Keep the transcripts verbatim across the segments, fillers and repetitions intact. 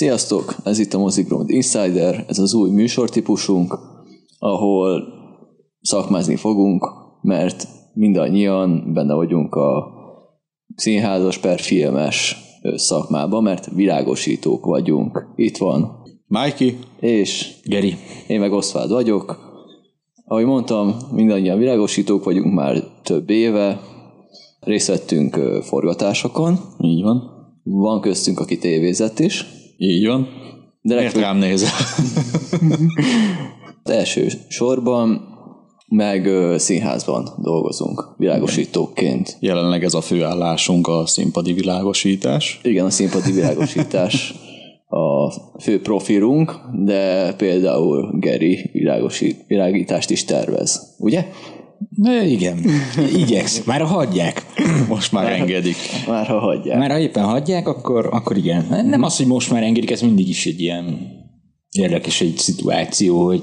Sziasztok! Ez itt a Mozigrund Insider, ez az új műsortípusunk, ahol szakmázni fogunk, mert mindannyian benne vagyunk a színházas per filmes szakmában, mert világosítók vagyunk. Itt van Mikey és Geri. Én meg Oswald vagyok. Ahogy mondtam, mindannyian világosítók vagyunk már több éve. Részt vettünk forgatásokon. Így van. Van köztünk, aki tévézett is. Így van. Miért rám nézel? Első sorban meg ö, színházban dolgozunk világosítókként. Jelenleg ez a főállásunk, a színpadi világosítás. Igen, a színpadi világosítás a fő profilunk, de például Geri világosít, világítást is tervez, ugye? Na, igen, igyekszik. Már ha hagyják. Most már, már engedik. Már ha hagyják. Már ha éppen hagyják, akkor, akkor igen. Nem az, hogy most már engedik, ez mindig is egy ilyen érdekes egy szituáció, hogy,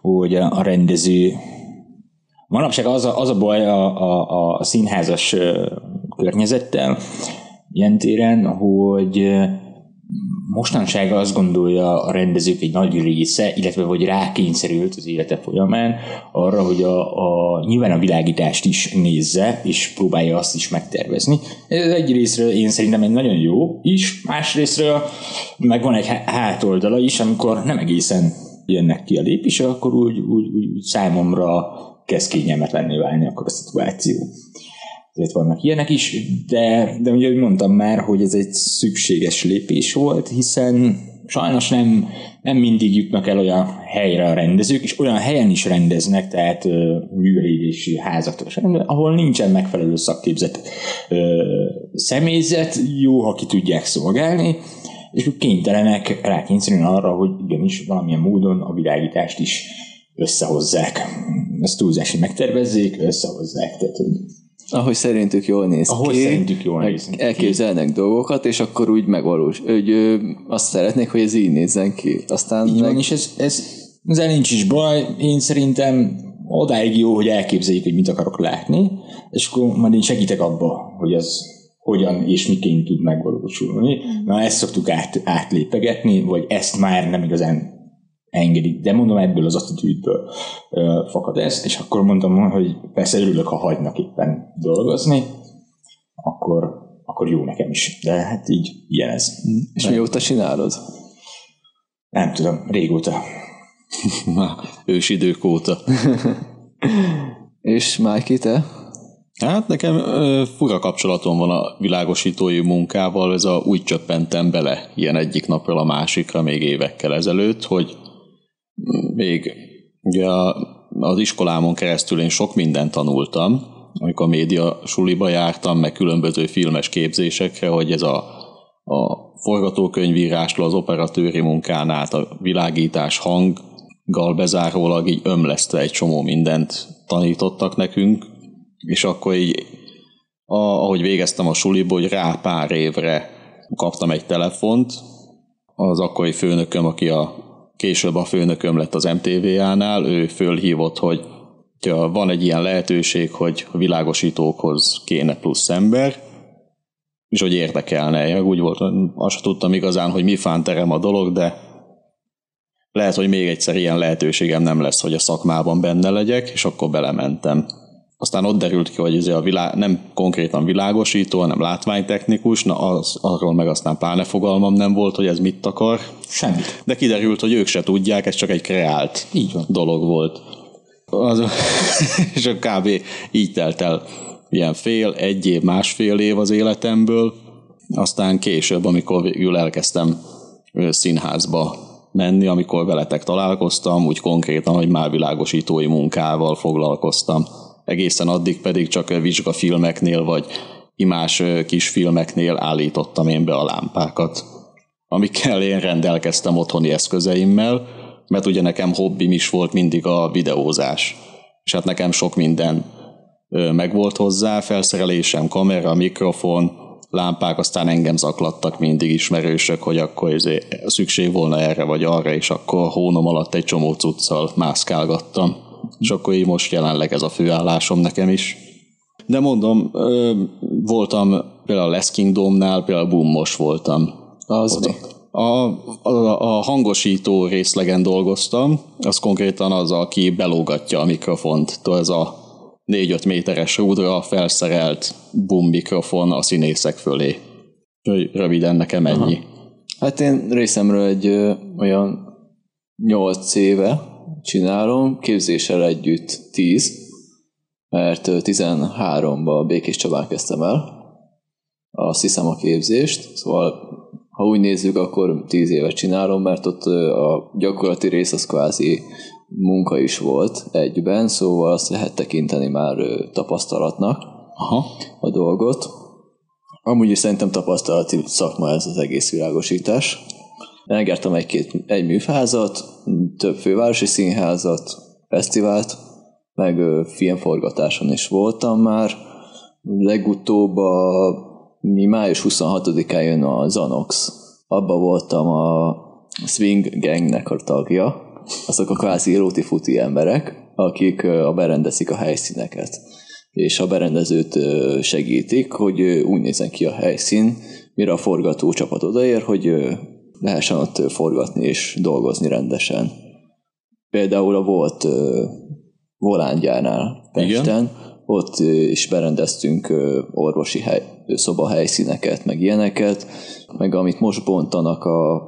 hogy a rendező... Manapság az a, az a baj a, a, a színházas környezettel ilyen téren, hogy mostanság azt gondolja a rendezők egy nagy része, illetve hogy rákényszerült az élete folyamán arra, hogy a, a, nyilván a világítást is nézze, és próbálja azt is megtervezni. Ez egy részről én szerintem egy nagyon jó is, másrészről meg van egy hátoldala is, amikor nem egészen jönnek ki a lépések, akkor úgy, úgy, úgy számomra kezd kényelmetlenné válni akkor a szituáció. Ezért vannak ilyenek is, de, de ugye mondtam már, hogy ez egy szükséges lépés volt, hiszen sajnos nem, nem mindig jutnak el olyan helyre a rendezők, és olyan helyen is rendeznek, tehát ö, művelési házak, ahol nincsen megfelelő szakképzett ö, személyzet, jó, ha ki tudják szolgálni, és kénytelenek rákényszerűen arra, hogy igenis valamilyen módon a világítást is összehozzák. Ezt túlzási megtervezzék, összehozzák, tehát ahogy szerintük jól néz Ahogy ki, szerintük jól néz ki. Elképzelnek dolgokat, és akkor úgy megvalós. Úgy, ö, azt szeretnék, hogy ez így nézzen ki. Aztán így meg... van, és ez, ez, ezzel nincs is baj. Én szerintem odáig jó, hogy elképzeljük, hogy mit akarok látni, és akkor majd én segítek abba, hogy az hogyan és miként tud megvalósulni. Na, ezt szoktuk át, átlépegetni, vagy ezt már nem igazán engedik, de mondom, ebből az attitűdből uh, fakad ez, és akkor mondtam, hogy persze örülök, ha hagynak éppen dolgozni, akkor, akkor jó nekem is, de hát így ilyen ez. És de... mióta csinálod? Nem tudom, régóta. Ős idők óta. És Májki, te? Hát nekem uh, fura kapcsolatom van a világosítói munkával, ez a úgy csöppentem bele ilyen egyik napról a másikra még évekkel ezelőtt, hogy még ugye az iskolámon keresztül én sok mindent tanultam, amikor média suliba jártam, meg különböző filmes képzésekre, hogy ez a, a forgatókönyvírástól az operatőri munkán át a világítás hanggal bezárólag így ömlesztve egy csomó mindent tanítottak nekünk, és akkor így a, ahogy végeztem a suliba, hogy rá pár évre kaptam egy telefont, az akkori főnököm, aki a később a főnököm lett az em té vé-nál, ő fölhívott, hogy ja, van egy ilyen lehetőség, hogy világosítókhoz kéne plusz ember, és hogy érdekelne. Úgy volt, azt tudtam igazán, hogy mi fánterem a dolog, de lehet, hogy még egyszer ilyen lehetőségem nem lesz, hogy a szakmában benne legyek, és akkor belementem. Aztán ott derült ki, hogy ez a világ, nem konkrétan világosító, hanem látványtechnikus, na az, arról meg aztán pláne fogalmam nem volt, hogy ez mit akar. Semmit. De kiderült, hogy ők se tudják, ez csak egy kreált dolog volt. Az, és kb. Így telt el ilyen fél, egy év, másfél év az életemből. Aztán később, amikor végül elkezdtem színházba menni, amikor veletek találkoztam, úgy konkrétan, hogy már világosítói munkával foglalkoztam. Egészen addig pedig csak vizsgafilmeknél vagy imás kisfilmeknél állítottam én be a lámpákat, amikkel én rendelkeztem otthoni eszközeimmel, mert ugye nekem hobbim is volt mindig a videózás. És hát nekem sok minden megvolt hozzá, felszerelésem, kamera, mikrofon, lámpák, aztán engem zaklattak mindig ismerősök, hogy akkor szükség volna erre vagy arra, és akkor hónom alatt egy csomó cuccal mászkálgattam. És akkor így most jelenleg ez a főállásom nekem is. De mondom, voltam például a Les Kingdomnál, például Boom-os voltam. Az mi? A, a, a hangosító részlegen dolgoztam, az konkrétan az, aki belógatja a mikrofont. Tehát ez a négy-öt méteres rúdra felszerelt Boom mikrofon a színészek fölé. Röviden nekem ennyi. Aha. Hát én részemről egy ö, olyan nyolc éve csinálom, képzéssel együtt tíz, mert tizenháromban Békés Csabán kezdtem el, azt hiszem a képzést, szóval ha úgy nézzük, akkor tíz éve csinálom, mert ott a gyakorlati rész az kvázi munka is volt egyben, szóval azt lehet tekinteni már tapasztalatnak. Aha. A dolgot. Amúgy is szerintem tapasztalati szakma ez az egész világosítás. Elgártam egy-két, egy műfázat, több fővárosi színházat, fesztivált, meg filmforgatáson is voltam már. Legutóbb a Mi május huszonhatodikán jön a Zanox. Abba voltam a Swing Gangnek a tagja. Azok a kvázi eróti futi emberek, akik a berendezik a helyszíneket. És a berendezőt segítik, hogy úgy nézzen ki a helyszín, mire a forgatócsapat odaér, hogy lehessen ott forgatni és dolgozni rendesen. Például a volt Volán gyárnál Pesten. Igen. Ott is berendeztünk orvosi hely, szobahelyszíneket, meg ilyeneket, meg amit most bontanak a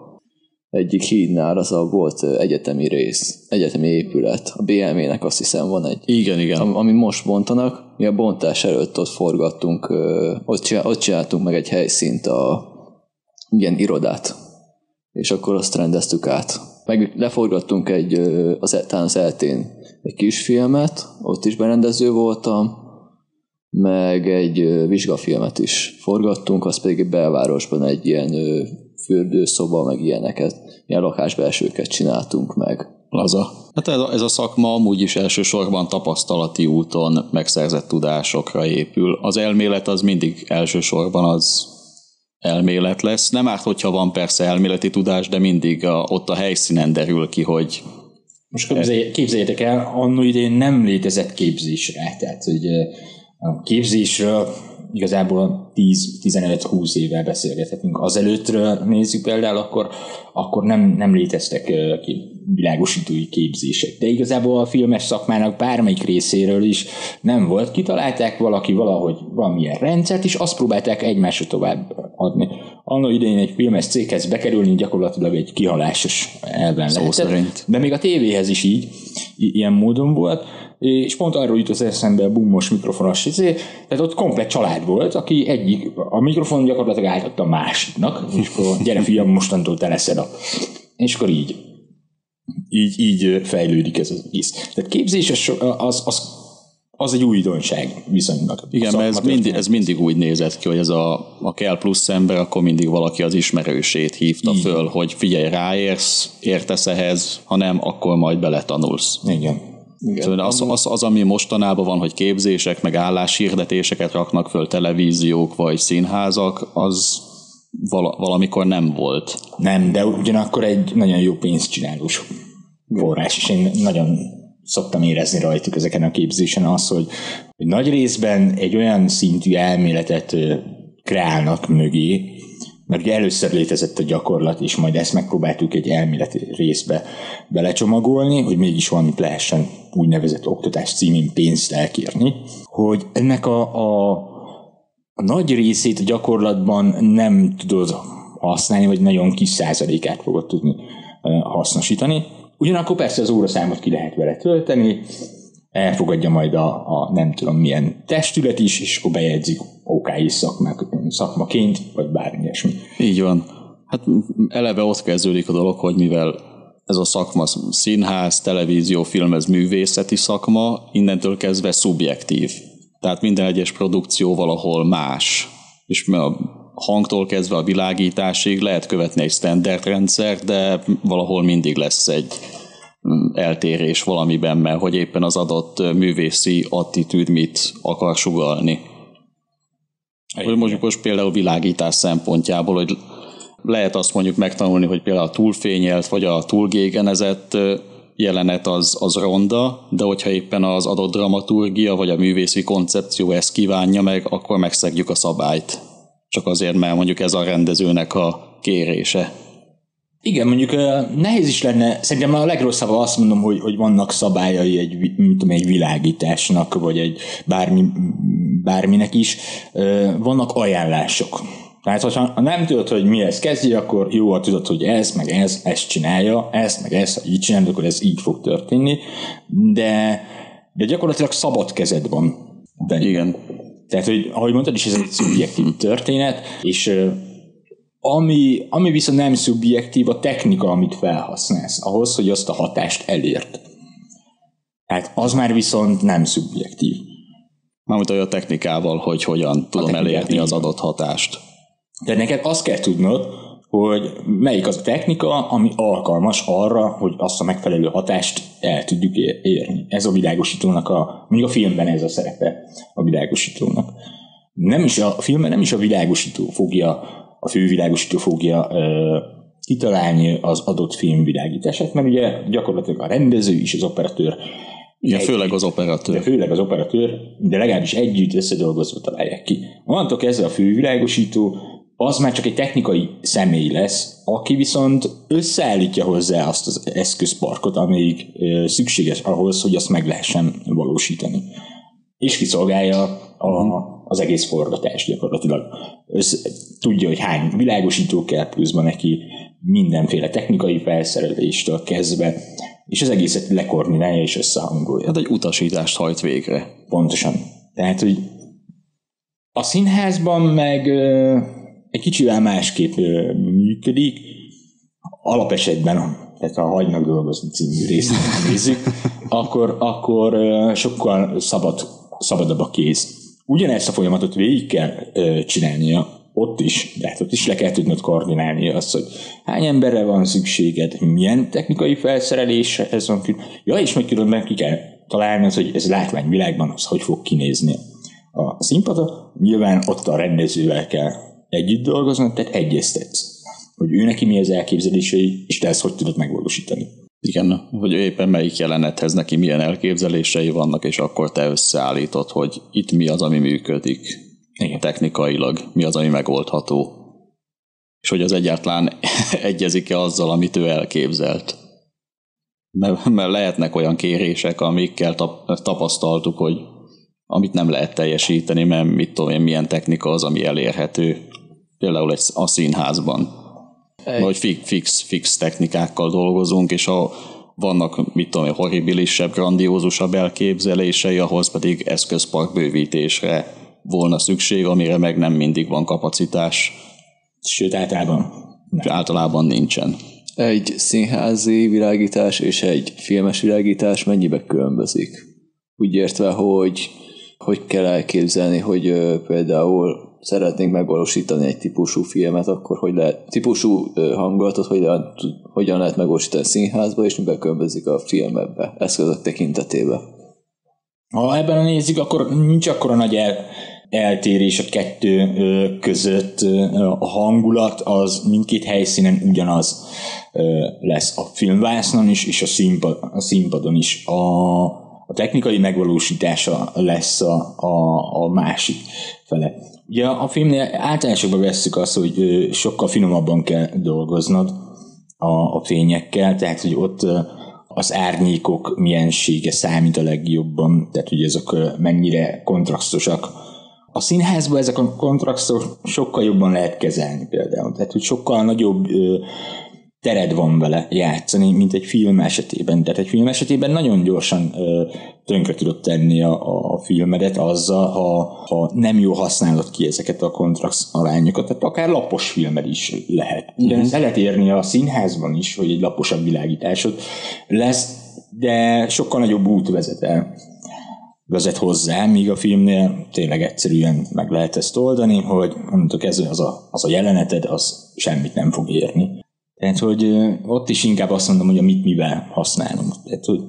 egyik hídnál, az a volt egyetemi rész, egyetemi épület. A bé em é-nek azt hiszem van egy. Igen, igen. Am, amit most bontanak, mi a bontás előtt ott forgattunk, ott csináltunk meg egy helyszínt, a ilyen irodát, és akkor azt rendeztük át. Meg leforgattunk egy, az, az é el té-n egy kisfilmet, ott is berendező voltam, meg egy vizsgafilmet is forgattunk, az pedig egy belvárosban egy ilyen fürdőszoba, meg ilyeneket, ilyen lakásbelsőket csináltunk meg. Laza. Hát ez a, ez a szakma amúgy is elsősorban tapasztalati úton megszerzett tudásokra épül. Az elmélet az mindig elsősorban az elmélet lesz. Nem árt, hogyha van persze elméleti tudás, de mindig a, ott a helyszínen derül ki, hogy... Most képzeljétek el, annó idején nem létezett képzésre. Tehát, hogy a képzésről igazából tíz-tizenöt-húsz évvel beszélgethetünk. Azelőttről nézzük például, akkor, akkor nem, nem léteztek világosítói képzések. De igazából a filmes szakmának bármelyik részéről is nem volt. Kitalálták valaki valahogy valamilyen rendszert, és azt próbálták egymásra tovább adni. Anno idején egy filmes céghez bekerülni gyakorlatilag egy kihalásos elven szóval lehetett. Szerint. De még a tévéhez is így, i- ilyen módon volt. És pont arról jut az eszembe a Boomos mikrofonos izé, tehát ott komplet család volt, aki egyik, a mikrofon gyakorlatilag átadta a másiknak, és akkor gyere fiam, mostantól te leszed a... És akkor így, így, így fejlődik ez az isz. Tehát képzés az, az, az egy újdonság viszonylag. Igen, mert ez mindig, ez mindig úgy nézett ki, hogy ez a, a kell plusz ember, akkor mindig valaki az ismerősét hívta így föl, hogy figyelj, ráérsz, értesz ehhez, ha nem, akkor majd beletanulsz. Igen. Igen, az, az, az, ami mostanában van, hogy képzések, meg álláshirdetéseket raknak föl televíziók vagy színházak, az vala, valamikor nem volt. Nem, de ugyanakkor egy nagyon jó pénzcsinálós forrás, és én nagyon szoktam érezni rajtuk ezeken a képzésen az, hogy nagy részben egy olyan szintű elméletet kreálnak mögé, mert ugye először létezett a gyakorlat, és majd ezt megpróbáltuk egy elméleti részbe belecsomagolni, hogy mégis valamit lehessen úgynevezett oktatás címén pénzt elkérni, hogy ennek a, a, a nagy részét a gyakorlatban nem tudod használni, vagy nagyon kis százalékát fogod tudni hasznosítani. Ugyanakkor persze az óraszámot ki lehet vele tölteni, elfogadja majd a, a nem tudom milyen testület is, és akkor bejegyzik ó ká i szakmák, szakmaként, vagy bármi ilyesmi. Így van. Hát eleve ott kezdődik a dolog, hogy mivel ez a szakma színház, televízió, film, ez művészeti szakma, innentől kezdve szubjektív. Tehát minden egyes produkció valahol más. És a hangtól kezdve a világításig lehet követni egy standardrendszert, de valahol mindig lesz egy eltérés valamiben, mert hogy éppen az adott művészi attitűd mit akar sugallni. Mondjuk most például világítás szempontjából, hogy lehet azt mondjuk megtanulni, hogy például a túlfényelt vagy a túlgégenezett jelenet az, az ronda, de hogyha éppen az adott dramaturgia vagy a művészi koncepció ezt kívánja meg, akkor megszegjük a szabályt. Csak azért, mert mondjuk ez a rendezőnek a kérése. Igen, mondjuk nehéz is lenne, szerintem a legrosszabb azt mondom, hogy, hogy vannak szabályai egy, mit tudom, egy világításnak, vagy egy bármi, bárminek is, vannak ajánlások. Tehát ha nem tudod, hogy mi ez kezdi, akkor jól tudod, hogy ez, meg ez, ezt csinálja, ezt, meg ezt, ha így csinálod, akkor ez így fog történni, de, de gyakorlatilag szabad kezed van. De igen. Tehát, hogy, ahogy mondtad is, ez egy szubjektív történet, és ami, ami viszont nem szubjektív, a technika, amit felhasználsz, ahhoz, hogy azt a hatást elért. Hát az már viszont nem szubjektív. Mármint olyan technikával, hogy hogyan tudom elérni az adott hatást. De neked azt kell tudnod, hogy melyik az a technika, ami alkalmas arra, hogy azt a megfelelő hatást el tudjuk érni. Ez a világosítónak, a, mondjuk a filmben ez a szerepe a világosítónak. Nem is a, a filmben nem is a világosító fogja, a fővilágosító fogja ö, kitalálni az adott film világítását, mert ugye gyakorlatilag a rendező is az operatőr. Ja, főleg az operatőr. De főleg az operatőr, de legalábbis együtt összedolgozva találják ki. Onnantól kezdve a fővilágosító az már csak egy technikai személy lesz, aki viszont összeállítja hozzá azt az eszközparkot, amelyik szükséges ahhoz, hogy azt meg lehessen valósítani. És kiszolgálja a, az egész forgatást gyakorlatilag. Össze, tudja, hogy hány világosító kell, pluszban neki mindenféle technikai felszereléstől kezdve, és az egészet lekoordinálja és összehangolja. Hát egy utasítást hajt végre. Pontosan. Tehát, hogy a színházban meg... egy kicsivel másképp működik, alapesetben, tehát ha hagynak dolgozni című részt nézzük, akkor, akkor sokkal szabad, szabadabb a kéz. Ugyanezt a folyamatot végig kell csinálnia ott is, de hát ott is le kell tudnod koordinálni azt, hogy hány emberre van szükséged, milyen technikai felszerelésre ez van. Ja, és meg különben ki kell találni az, hogy ez látványvilágban az, hogy fog kinézni a színpadon. Nyilván ott a rendezővel kell együtt dolgoznak, tehát egyeztetsz. Hogy ő neki mi az elképzelései, és te ezt hogy tudod megvalósítani. Igen, hogy éppen melyik jelenethez neki milyen elképzelései vannak, és akkor te összeállítod, hogy itt mi az, ami működik. Igen. Technikailag, mi az, ami megoldható. És hogy az egyáltalán egyezik-e azzal, amit ő elképzelt. Mert, mert lehetnek olyan kérések, amikkel tap, tapasztaltuk, hogy amit nem lehet teljesíteni, mert mit tudom én, milyen technika az, ami elérhető. Például egy, a színházban. Egy. Vagy fix, fix, fix technikákkal dolgozunk, és ha vannak, mit tudom én, horribilisebb, grandiózusabb elképzelései, ahhoz pedig eszközpark bővítésre volna szükség, amire meg nem mindig van kapacitás. Sőt, általában. Általában nincsen. Egy színházi világítás és egy filmes világítás mennyibe különbözik? Úgy értve, hogy hogy kell elképzelni, hogy ö, például szeretnénk megvalósítani egy típusú filmet, akkor hogy lehet, típusú ö, hangulatot, hogy lehet, hogyan lehet megvalósítani színházba, és miben különbözik a film ebbe, eszközök tekintetében. Ha ebben nézzük, akkor nincs akkora nagy el, eltérés a kettő ö, között. A hangulat az mindkét helyszínen ugyanaz ö, lesz, a filmvásznon is, és a, színpad, a színpadon is. A A technikai megvalósítása lesz a, a, a másik fele. Ugye a filmnél általánosokban vesszük azt, hogy sokkal finomabban kell dolgoznod a, a fényekkel, tehát hogy ott az árnyékok miensége számít a legjobban, tehát hogy ezek mennyire kontrasztosak. A színházban ezek a kontrasztok sokkal jobban lehet kezelni például, tehát hogy sokkal nagyobb tered van vele játszani, mint egy film esetében. Tehát egy film esetében nagyon gyorsan ö, tönkre tudod tenni a, a filmedet azzal, ha, ha nem jól használod ki ezeket a kontraszt arányokat. Tehát akár lapos filmed is lehet. De mm-hmm. el lehet érni a színházban is, hogy egy laposabb világításod lesz, de sokkal nagyobb út vezet el. Vezet hozzá, míg a filmnél tényleg egyszerűen meg lehet ezt oldani, hogy mondjuk ez az a, az a jeleneted, az semmit nem fog érni. Tehát, hogy ott is inkább azt mondom, hogy a mit mivel használom. Tehát, hogy...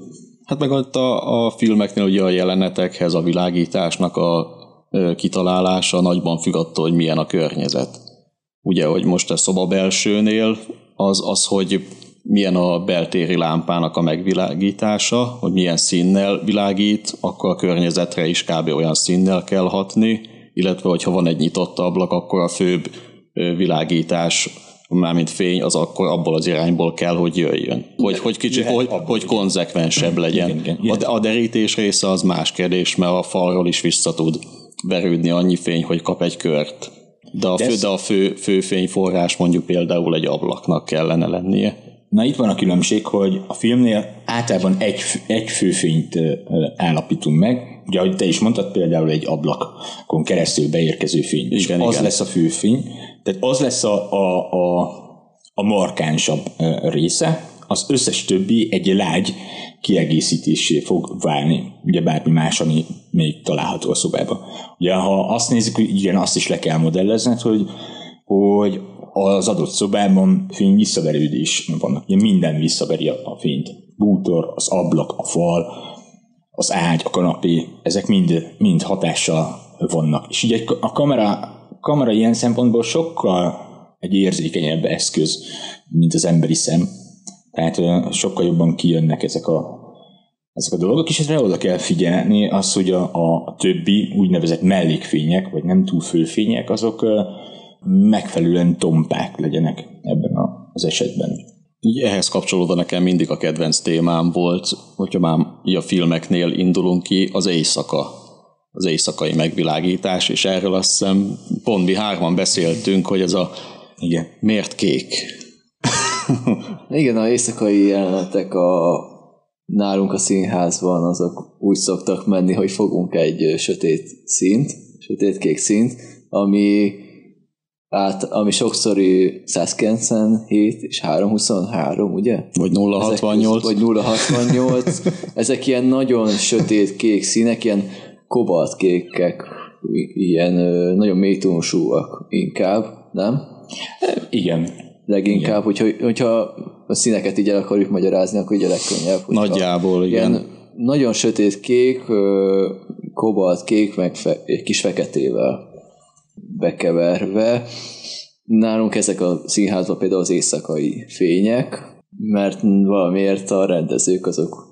Hát meg ott a, a filmeknél ugye a jelenetekhez, a világításnak a ö, kitalálása nagyban függ attól, hogy milyen a környezet. Ugye, hogy most a szoba belsőnél az, az, hogy milyen a beltéri lámpának a megvilágítása, hogy milyen színnel világít, akkor a környezetre is kb. Olyan színnel kell hatni, illetve hogyha van egy nyitott ablak, akkor a főbb világítás mármint fény, az akkor abból az irányból kell, hogy jöjjön. Hogy, de, hogy kicsit, jöhet, hogy, hogy konzekvensebb legyen. Igen, igen, a, a derítés része az más kérdés, mert a falról is vissza tud verődni annyi fény, hogy kap egy kört. De a, de fő, de a fő, fő fényforrás mondjuk például egy ablaknak kellene lennie. Na itt van a különbség, hogy a filmnél általában egy, egy főfényt állapítunk meg. Ugye, ahogy te is mondtad, például egy ablakon keresztül beérkező fény. Igen, és igen, az lesz a főfény. Tehát az lesz a, a, a, a markánsabb része, az összes többi egy lágy kiegészítésé fog válni, ugye bármi más, ami még található a szobában. Ugye ha azt nézzük, igen, azt is le kell modellezned, hogy, hogy az adott szobában fény visszaverődés vannak. Ugye minden visszaveri a fényt. Bútor, az ablak, a fal, az ágy, a kanapé, ezek mind, mind hatással vannak. És ugye a kamera kamera ilyen szempontból sokkal egy érzékenyebb eszköz, mint az emberi szem. Tehát sokkal jobban kijönnek ezek a, ezek a dolgok, és ezre oda kell figyelni az, hogy a, a többi úgynevezett mellékfények, vagy nem túl főfények, azok megfelelően tompák legyenek ebben az esetben. Így ehhez kapcsolódva nekem mindig a kedvenc témám volt, hogyha már a filmeknél indulunk ki, az éjszaka. Az éjszakai megvilágítás, és erről azt hiszem pont mi hárman beszéltünk, hogy ez a igen, miért kék? Igen, az éjszakai jelenetek a, nálunk a színházban azok úgy szoktak menni, hogy fogunk egy sötét színt, sötétkék színt, ami, át, ami sokszori száz kilencvenhét és háromszázhuszonhárom, ugye? Vagy nulla hatvannyolc. Ezek, vagy nulla hatvannyolc. Ezek ilyen nagyon sötétkék színek, ilyen kobaltkékek, ilyen nagyon mélytónusúak inkább, nem? Igen. Leginkább, hogyha, hogyha a színeket így el akarjuk magyarázni, akkor így a legkönnyebb. Nagyjából, igen. Ilyen nagyon sötét kék, kobaltkék, meg fe, egy kis feketével bekeverve. Nálunk ezek a színházban például az éjszakai fények, mert valamiért a rendezők azok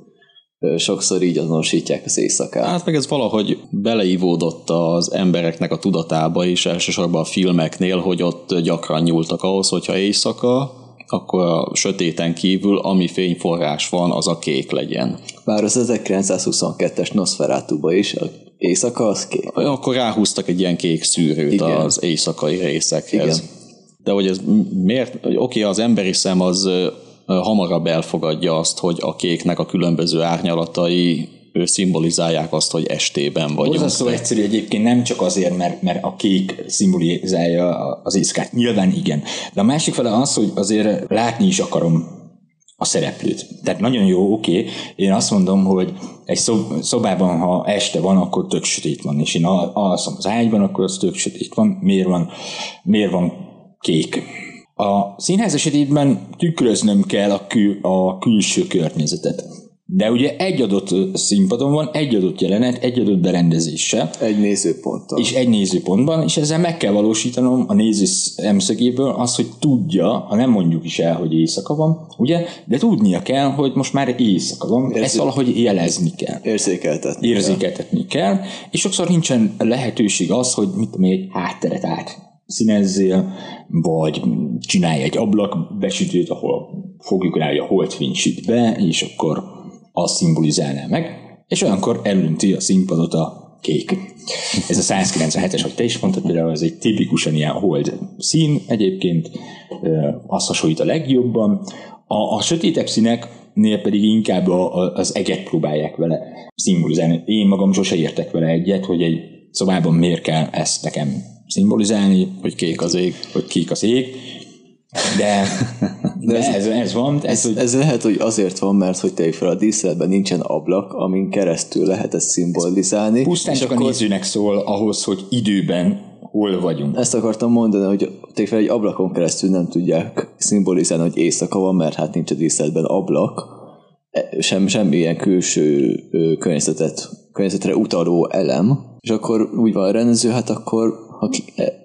sokszor így azonosítják az éjszakát. Hát meg ez valahogy beleivódott az embereknek a tudatába is, elsősorban a filmeknél, hogy ott gyakran nyúltak ahhoz, hogyha éjszaka, akkor a sötéten kívül ami fényforrás van, az a kék legyen. Bár az ezerkilencszázhuszonkettes Nosferatuba is a éjszaka az kék. Akkor ráhúztak egy ilyen kék szűrőt, igen, az éjszakai részekhez. Igen. De hogy ez miért? Oké, okay, az emberi szem az hamarabb elfogadja azt, hogy a kéknek a különböző árnyalatai ő szimbolizálják azt, hogy estében vagyunk. Hozzászól egyszerű egyébként nem csak azért, mert, mert a kék szimbolizálja az éjszakát. Nyilván igen. De a másik fele az, hogy azért látni is akarom a szereplőt. Tehát nagyon jó, oké. Okay. Én azt mondom, hogy egy szob- szobában, ha este van, akkor tök sötét van. És én alszom az ágyban, akkor az tök sötét van. Miért van, miért van kék? A színház esetében tükröznöm kell a, kül, a külső környezetet. De ugye egy adott színpadon van, egy adott jelenet, egy adott berendezéssel. Egy nézőponttal. És egy nézőpontban, és ezzel meg kell valósítanom a néző szemszögéből azt, hogy tudja, ha nem mondjuk is el, hogy éjszaka van, ugye? De tudnia kell, hogy most már éjszaka van, Érzé... ezt valahogy jelezni kell. Érzékeltetni, Érzékeltetni kell. kell. És sokszor nincsen lehetőség az, hogy mit tudom, egy hátteret át színezzél, vagy csinálj egy ablak besütőt, ahol fogjuk rá, hogy a holdfény süt be, és akkor azt szimbolizálná meg, és olyankor elünti a színpadot a kék. Ez a száz kilencvenhetes, hogy te is mondtad, például ez egy tipikusan ilyen hold szín, egyébként azt hasonlít a legjobban. A, a sötétebb színeknél pedig inkább a, a, az eget próbálják vele szimbolizálni. Én magam sose értek vele egyet, hogy egy szobában miért kell ezt nekem szimbolizálni, hogy kék az ég, hogy kék az ég, de, de, de ez, ez, ez van. Ez, ez, ez lehet, hogy azért van, mert hogy tegyük fel, a díszletben nincsen ablak, amin keresztül lehet ezt szimbolizálni. Pusztán csak akkor a nézőnek szól ahhoz, hogy időben hol vagyunk. Ezt akartam mondani, hogy tegyük fel, egy ablakon keresztül nem tudják szimbolizálni, hogy éjszaka van, mert hát nincs a díszletben ablak, sem, semmilyen külső környezetet, környezetre utaló elem, és akkor úgy van a rendező, hát akkor ha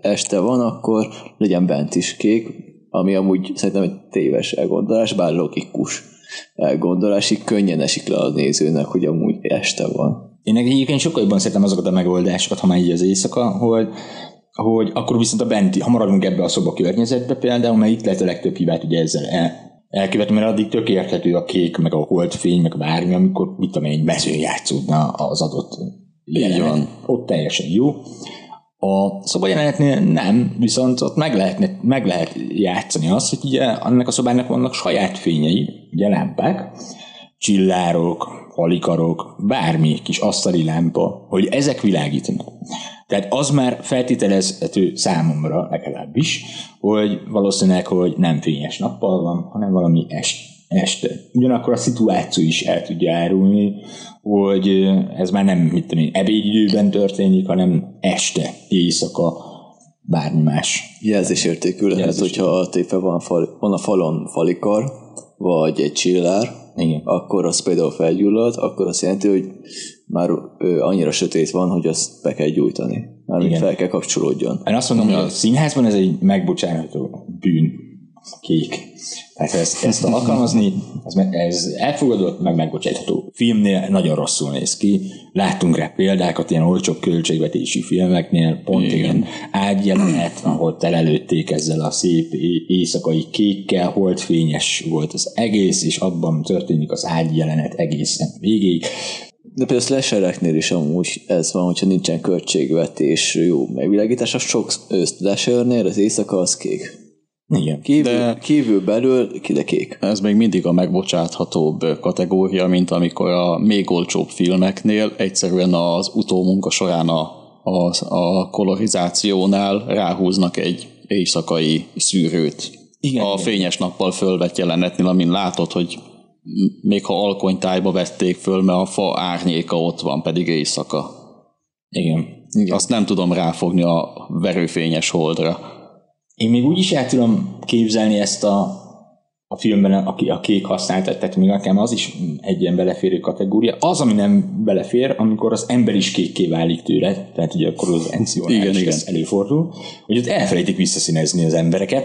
este van, akkor legyen bent is kék, ami amúgy szerintem egy téves elgondolás, bár logikus elgondolás, így könnyen esik le a nézőnek, hogy amúgy este van. Én egyébként sokkal jobban szeretem azokat a megoldásokat, ha már így az éjszaka, hogy hogy akkor viszont a benti, ha maradunk ebbe a szobakörnyezetbe például, mert itt lehet a legtöbb hibát ugye ezzel el, elkövetni, mert addig tök érthető a kék, meg a holdfény, meg bármi, amikor mit tudom én, mezőn játszódna az adott jelenet. Ott teljesen jó. A szobajelenetnél nem, viszont ott meg, lehetne, meg lehet játszani azt, hogy ugye annak a szobának vannak saját fényei, ugye lámpák, csillárok, halikarok, bármi kis asztali lámpa, hogy ezek világítanak. Tehát az már feltételezhető számomra legalábbis, hogy valószínűleg, hogy nem fényes nappal van, hanem valami este. Ugyanakkor a szituáció is el tudja árulni, hogy ez már nem, mit tudom én, ebédidőben történik, hanem este, éjszaka, bármi más. Jelzésértékű lehet, Jelzés. hogyha a tépe van, fal, van a falon falikar, vagy egy csillár, igen, akkor az például felgyullad, akkor azt jelenti, hogy már annyira sötét van, hogy azt be kell gyújtani. Mármint fel kell kapcsolódjon. Én azt mondom, igen, hogy a színházban ez egy megbocsánható bűn, kék. Tehát ezt, ezt alkalmazni, ez, ez elfogadott, meg megbocsátható. Filmnél nagyon rosszul néz ki. Láttunk rá példákat ilyen olcsó költségvetési filmeknél, pont igen, ilyen ágyjelenet, ahol telelőtték ezzel a szép éjszakai kékkel, holdfényes volt az egész, és abban történik az ágyjelenet egészen végig. De például a slashereknél is amúgy ez van, hogyha nincsen költségvetés, jó megvilágítás, az sok slashernél az éjszaka az kék. Igen. Kívül, de kívül belül kidekék. Ez még mindig a megbocsáthatóbb kategória, mint amikor a még olcsóbb filmeknél egyszerűen az utómunka során a, a, a kolorizációnál ráhúznak egy éjszakai szűrőt. Igen, a igen. fényes nappal fölvett jelenetnél, amin látod, hogy még ha alkonytájba vették föl, mert a fa árnyéka ott van, pedig éjszaka. Igen. igen. Azt nem tudom ráfogni a verőfényes holdra. Én még úgy is el tudom képzelni ezt a, a filmben, aki a kék használtat, tehát még nekem az is egy ilyen beleférő kategória. Az, ami nem belefér, amikor az ember is kékké válik tőle, tehát ugye akkor az encionális előfordul, hogy ott elfelejtik visszaszínezni az embereket,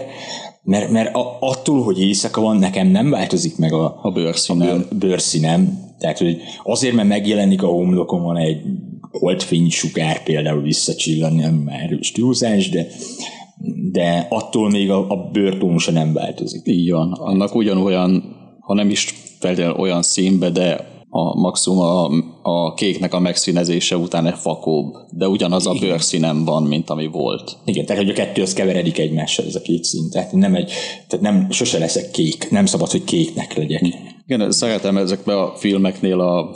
mert, mert a, attól, hogy éjszaka van, nekem nem változik meg a, a bőrszínem. Bőr, bőrszínem. Tehát, hogy azért, mert megjelenik a homlokomon egy holdfénysugár például visszacsillanni, ami már erős túlzás, de de attól még a, a bőrtónusa nem változik. Így van. Annak ugyanolyan, ha nem is feltétlenül olyan színbe, de a maximum a, a kéknek a megszínezése után egy fakóbb, de ugyanaz a bőrszínem van, mint ami volt. Igen, tehát hogy a kettő az keveredik egymással, ez a két szín. Tehát nem egy, tehát nem, sose leszek kék, nem szabad, hogy kéknek legyek. Igen, szeretem ezekben a filmeknél a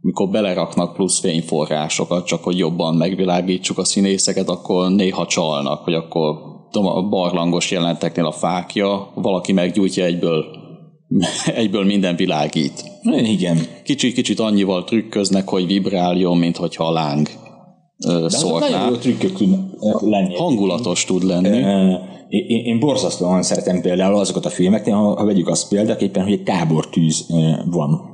mikor beleraknak plusz fényforrásokat, csak hogy jobban megvilágítsuk a színészeket, akkor néha csalnak, hogy akkor tudom, a barlangos jelenteknél a fákja, valaki meggyújtja egyből, egyből minden világít. Igen. Kicsit-kicsit annyival trükköznek, hogy vibráljon, mint hogyha a láng szornál. De azok nagyon jó trükkök tudnak lenni. Hangulatos tud lenni. Én, én borzasztóan szeretem például azokat a filmeknél, ha vegyük azt példaképpen, hogy egy tábortűz van.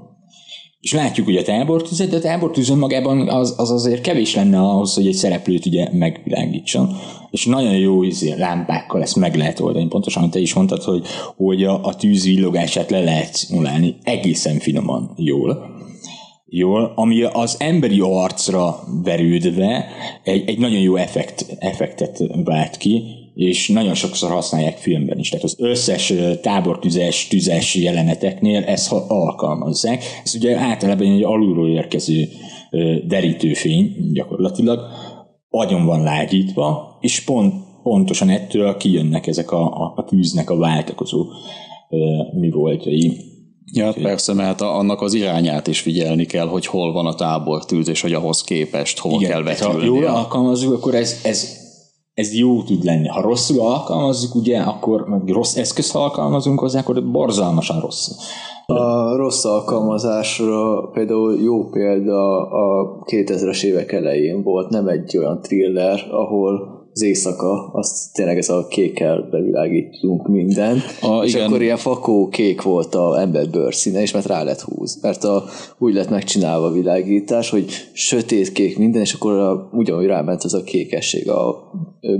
És látjuk ugye a tábortűzet, de a tábortűz önmagában az, az azért kevés lenne ahhoz, hogy egy szereplőt ugye megvilágítson. És nagyon jó izé, lámpákkal ezt meg lehet oldani. Pontosan, amit te is mondtad, hogy, hogy a, a tűz villogását le lehet szimulálni egészen finoman jól. Jól, ami az emberi arcra verődve egy, egy nagyon jó effekt, effektet vált ki, és nagyon sokszor használják filmben is. Tehát az összes tábortüzes, tüzes jeleneteknél ezt alkalmazzák. Ez ugye általában egy alulról érkező derítőfény gyakorlatilag agyon van lágyítva, és pont, pontosan ettől kijönnek ezek a, a, a tűznek a váltakozó mi voltai. Ja, persze, mert annak az irányát is figyelni kell, hogy hol van a tábortűz, és hogy ahhoz képest hol igen, kell vetülni. Ha jól alkalmazzuk, akkor ez... ez ez jó tud lenni. Ha rosszul alkalmazzuk, ugye, akkor meg rossz eszközt alkalmazunk hozzá, akkor borzalmasan rossz. A rossz alkalmazásra például jó példa a kétezres évek elején volt, nem egy olyan thriller, ahol az éjszaka, azt tényleg ez a kékkel bevilágítunk mindent, a, és igen. akkor ilyen fakó kék volt az ember bőrszíne, és mert rá lett húz. Mert a, úgy lett megcsinálva a világítás, hogy sötét kék minden, és akkor a, ugyanúgy ráment ez a kékesség a,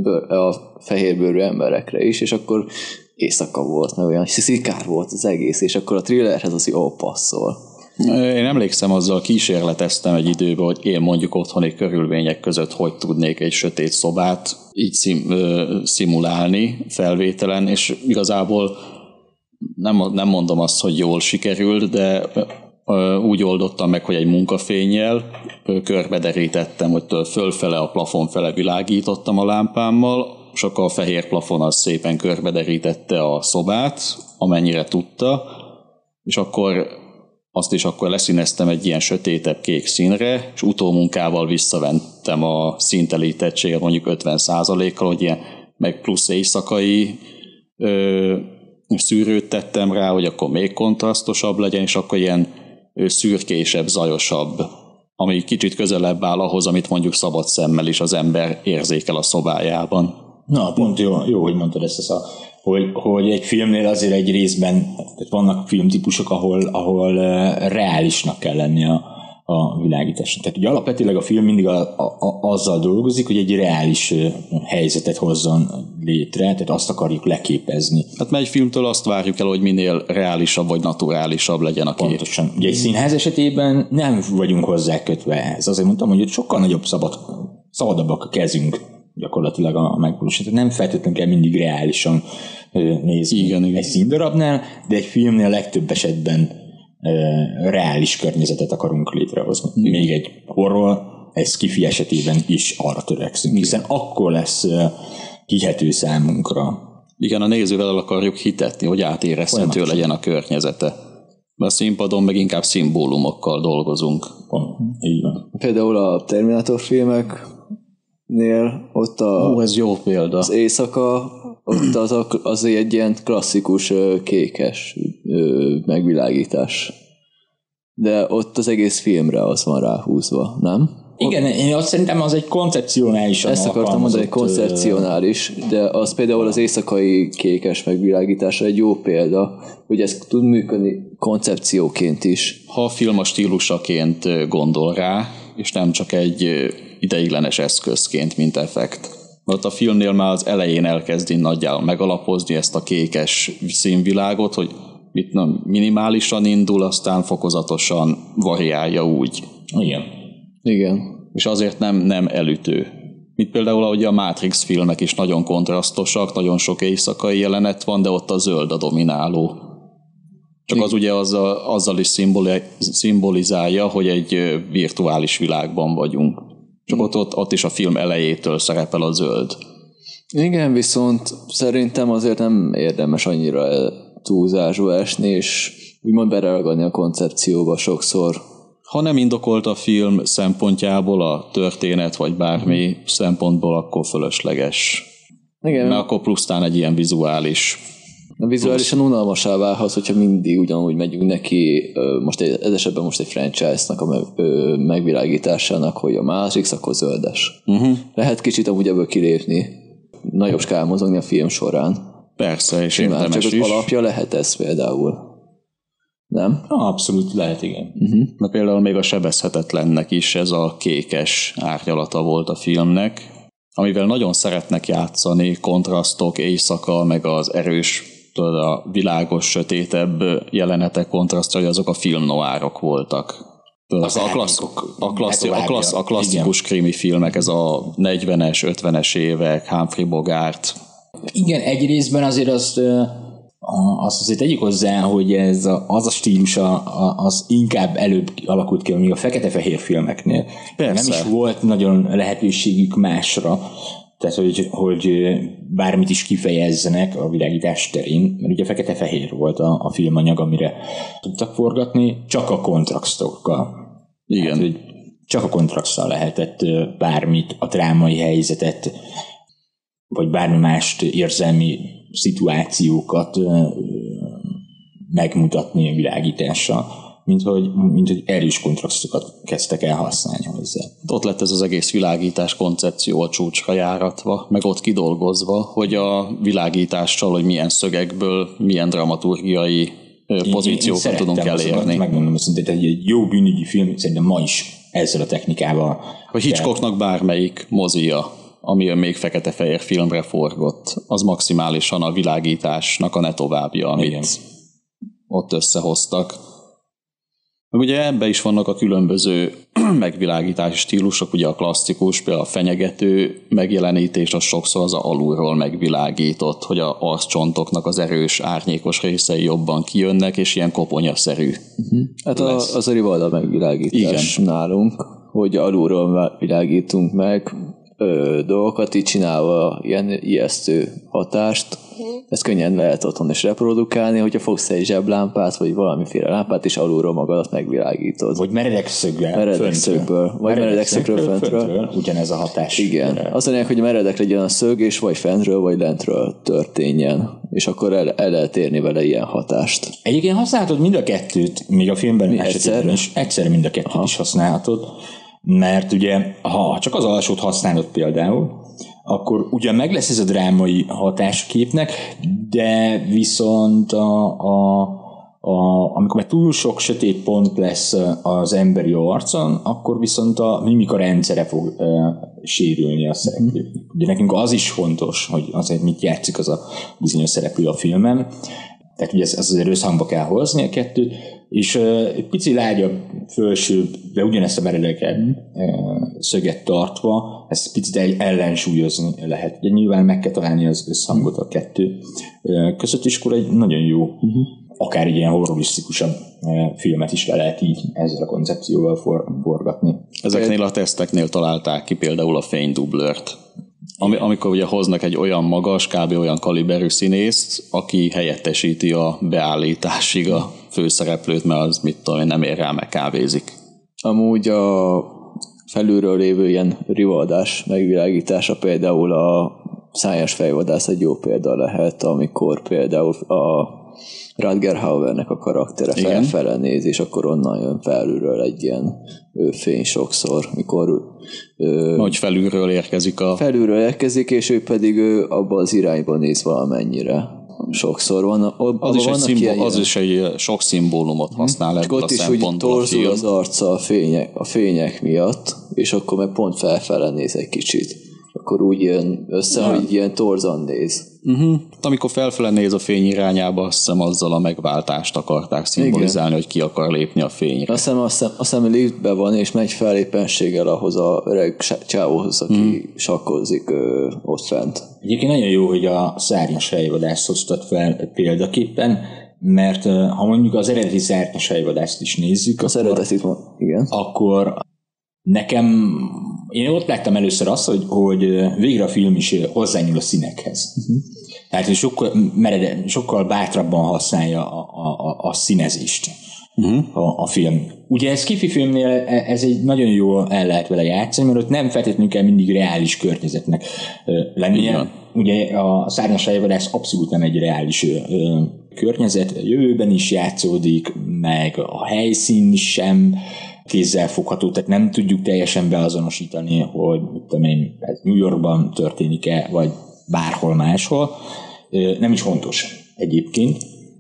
bőr, a fehérbőrű emberekre is, és akkor éjszaka volt, mert olyan szikár volt az egész, és akkor a thrillerhez az jó passzol. Én emlékszem, azzal kísérleteztem egy időben, hogy én mondjuk otthoni körülmények között hogy tudnék egy sötét szobát így szim, ö, szimulálni felvételen, és igazából nem, nem mondom azt, hogy jól sikerült, de ö, úgy oldottam meg, hogy egy munkafénnyel ö, körbederítettem, hogy fölfele a plafon fele világítottam a lámpámmal, és akkor a fehér plafon az szépen körbederítette a szobát, amennyire tudta, és akkor azt is akkor leszíneztem egy ilyen sötétebb kék színre, és utómunkával visszaventem a színtelítettséget mondjuk ötven százalékkal, hogy ilyen, meg plusz éjszakai ö, szűrőt tettem rá, hogy akkor még kontrasztosabb legyen, és akkor ilyen ö, szürkésebb, zajosabb, ami kicsit közelebb áll ahhoz, amit mondjuk szabad szemmel is az ember érzékel a szobájában. Na, pont jó, jó hogy mondtad ezt a szá- Hogy, hogy egy filmnél azért egy részben, tehát vannak filmtípusok, ahol, ahol uh, reálisnak kell lenni a, a világításnak. Tehát ugye alapvetőleg a film mindig a, a, a, azzal dolgozik, hogy egy reális uh, helyzetet hozzon létre, tehát azt akarjuk leképezni. Hát mert egy filmtől azt várjuk el, hogy minél reálisabb vagy naturálisabb legyen a kép. Pontosan. Ugye egy színház esetében nem vagyunk hozzá kötve ehhez. Azért mondtam, hogy ott sokkal nagyobb szabad, szabadabbak a kezünk. Gyakorlatilag a megvalósítás. Nem feltétlenül kell mindig reálisan nézni igen, igen. egy színdarabnál, de egy filmnél legtöbb esetben reális környezetet akarunk létrehozni. Igen. Még egy horror, egy skifi esetében is arra törekszünk, igen. hiszen akkor lesz hihető számunkra. Igen, a nézővel el akarjuk hitetni, hogy átérezhető legyen a környezete. A színpadon meg inkább szimbólumokkal dolgozunk. Oh, így van. Például a Terminator filmek nél, ott a, Hú, ez jó példa. Az éjszaka, ott az, a, az egy ilyen klasszikus kékes megvilágítás. De ott az egész filmre az van ráhúzva, nem? Igen, én azt szerintem az egy koncepcionális. Ezt akartam mondani, koncepcionális, de az például az éjszakai kékes megvilágítása egy jó példa, hogy ez tud működni koncepcióként is. Ha a film a stílusaként gondol rá, és nem csak egy ideiglenes eszközként, mint effekt. Mert a filmnél már az elején elkezdi nagyjából megalapozni ezt a kékes színvilágot, hogy mit nem, minimálisan indul, aztán fokozatosan variálja úgy. Igen. Igen. És azért nem, nem elütő. Mint például ahogy a Matrix filmek is nagyon kontrasztosak, nagyon sok éjszakai jelenet van, de ott a zöld a domináló. Csak az ugye azzal, azzal is szimboli, szimbolizálja, hogy egy virtuális világban vagyunk. Csak ott, ott, ott is a film elejétől szerepel a zöld. Igen, viszont szerintem azért nem érdemes annyira túlzásba esni, és úgymond bereragadni a koncepcióba sokszor. Ha nem indokolt a film szempontjából a történet, vagy bármi mm. szempontból, akkor fölösleges. Igen. Mert akkor plusztán egy ilyen vizuális... Na, vizuálisan unalmasá válhat, hogyha mindig ugyanúgy megyünk neki, most egy, ez esetben most egy franchise-nak a me, ö, megvilágításának, hogy a Matrix, akkor zöldes. Uh-huh. Lehet kicsit amúgy ebből kilépni, nagyobb skálán mozogni a film során. Persze, és simán, érdemes csak is. Csak alapja lehet ez például. Nem? Na, abszolút lehet, igen. Uh-huh. Na, például még a sebezhetetlennek is ez a kékes árnyalata volt a filmnek, amivel nagyon szeretnek játszani, kontrasztok, éjszaka, meg az erős, a világos, sötétebb jelenetek kontrasztja, hogy azok a filmnoárok voltak. Az a, klassz, a, klasszi, a, klassz, a klasszikus igen. krimi filmek, ez a negyvenes, ötvenes évek, Humphrey Bogart. Igen, egy részben azért azt, azt azért tegyük hozzá, hogy ez a, az a stílus a, a, az inkább előbb alakult ki, még a fekete-fehér filmeknél. Persze. Nem is volt nagyon lehetőségük másra. Tehát, hogy, hogy bármit is kifejezzenek a világítás terén, mert ugye fekete-fehér volt a, a filmanyag, amire tudtak forgatni, csak a kontrasztokkal. Igen. Hát, hogy csak a kontraszttal lehetett bármit, a drámai helyzetet, vagy bármi mást, érzelmi szituációkat megmutatni a világítással, mint hogy, mint hogy erős kontrasztokat kezdtek el használni hozzá. Ott lett ez az egész világítás koncepció a csúcsra járatva, meg ott kidolgozva, hogy a világítással, hogy milyen szögekből, milyen dramaturgiai pozíciókat én, én tudunk elérni. Megmondom őszintén, hogy egy jó bűnügyi film szerintem ma is ezzel a technikával. A Hitchcocknak bármelyik mozia, ami még fekete-fehér filmre forgott, az maximálisan a világításnak a ne továbbja, amit igen. ott összehoztak. Meg ugye ebben is vannak a különböző megvilágítási stílusok, ugye a klasszikus, például a fenyegető megjelenítés, az sokszor az alulról megvilágított, hogy a arccsontoknak az erős, árnyékos részei jobban kijönnek, és ilyen koponyaszerű. Uh-huh. Hát a, az a rivalda megvilágítás. Igen. Nálunk, hogy alulról világítunk meg ö, dolgokat, így csinálva ilyen ijesztő hatást. Ezt könnyen lehet otthon is reprodukálni, hogyha fogsz egy zseblámpát, vagy valamiféle lámpát, és alulról magadat megvilágítod. Vagy meredekszögből. Meredekszögből. Vagy meredekszögről föntről. föntről. Ugyanez a hatás. Igen. Azt mondják, hogy meredek legyen a szög, és vagy fentről, vagy lentről történjen. És akkor el, el lehet érni vele ilyen hatást. Egyébként használhatod mind a kettőt, még a filmben Mi esetében is. Egyszerre mind a kettőt ha. is használhatod. Mert ugye, ha csak az alsót használod például, akkor ugyan meg lesz ez a drámai hatásképnek, de viszont a, a, a, amikor már túl sok sötét pont lesz az emberi arcon, akkor viszont a mimika rendszere fog e, sérülni a szereplő. Ugye nekünk az is fontos, hogy azért mit játszik az a bizonyos szereplő a filmen, tehát ugye ez, az azért összhangba kell hozni a kettőt, és e, egy pici lágyabb, fölsőbb, de ugyanezt a meredeket e, szöget tartva, ezt picit ellensúlyozni lehet. Ugye nyilván meg kell találni az összhangot a kettő között, és akkor egy nagyon jó, uh-huh. akár egy ilyen horrorisztikusabb filmet is le lehet így ezzel a koncepcióval for- forgatni. Ezeknél a teszteknél találták ki például a fénydublört. Ami, amikor ugye hoznak egy olyan magas, kb. Olyan kaliberű színészt, aki helyettesíti a beállításig a főszereplőt, mert az mit tudom, nem ér rá, meg kávézik. Amúgy a felülről lévő ilyen rivaldás megvilágítása, például a Szárnyas fejvadász egy jó példa lehet, amikor például a Rutger Hauernek a karaktere felfele néz, és akkor onnan jön felülről egy ilyen fény sokszor, mikor ö, hogy felülről érkezik a... Felülről érkezik, és ő pedig ő abba az irányba néz valamennyire. Sokszor van. Ab, az, is egy szimbol, az is egy sok szimbólumot használ hmm. ebből a szempontból. Ott is úgy az arca a fények, a fények miatt, és akkor meg pont felfele néz egy kicsit. Akkor úgy jön össze, ja. hogy ilyen torzan néz. Uh-huh. Amikor felfele néz a fény irányába, azt hiszem azzal a megváltást akarták szimbolizálni, igen. hogy ki akar lépni a fényre. Azt hiszem, azt hiszem, azt hiszem liftben van, és megy fel éppenséggel ahhoz a öreg csávóhoz, aki hmm. sakkozik ö, ott fent. Egyébként nagyon jó, hogy a Szárnyas fejvadászt hoztat fel példaképpen, mert ha mondjuk az eredeti Szárnyas fejvadászt is nézzük, az akkor, eredetit, igen. akkor nekem én ott láttam először azt, hogy, hogy végre a film is hozzányúl a színekhez. Uh-huh. Tehát sokkal, merede, sokkal bátrabban használja a, a, a színezést uh-huh. a, a film. Ugye ez sci-fi filmnél ez egy nagyon jó el lehet vele játszani, mert ott nem feltétlenül kell mindig reális környezetnek lennie. Igen. Ugye a Szárnyas fejvadász abszolút nem egy reális környezet. A jövőben is játszódik, meg a helyszín sem kézzelfogható, tehát nem tudjuk teljesen beazonosítani, hogy mit tudom én, ez New Yorkban történik-e, vagy bárhol máshol. Nem is fontos egyébként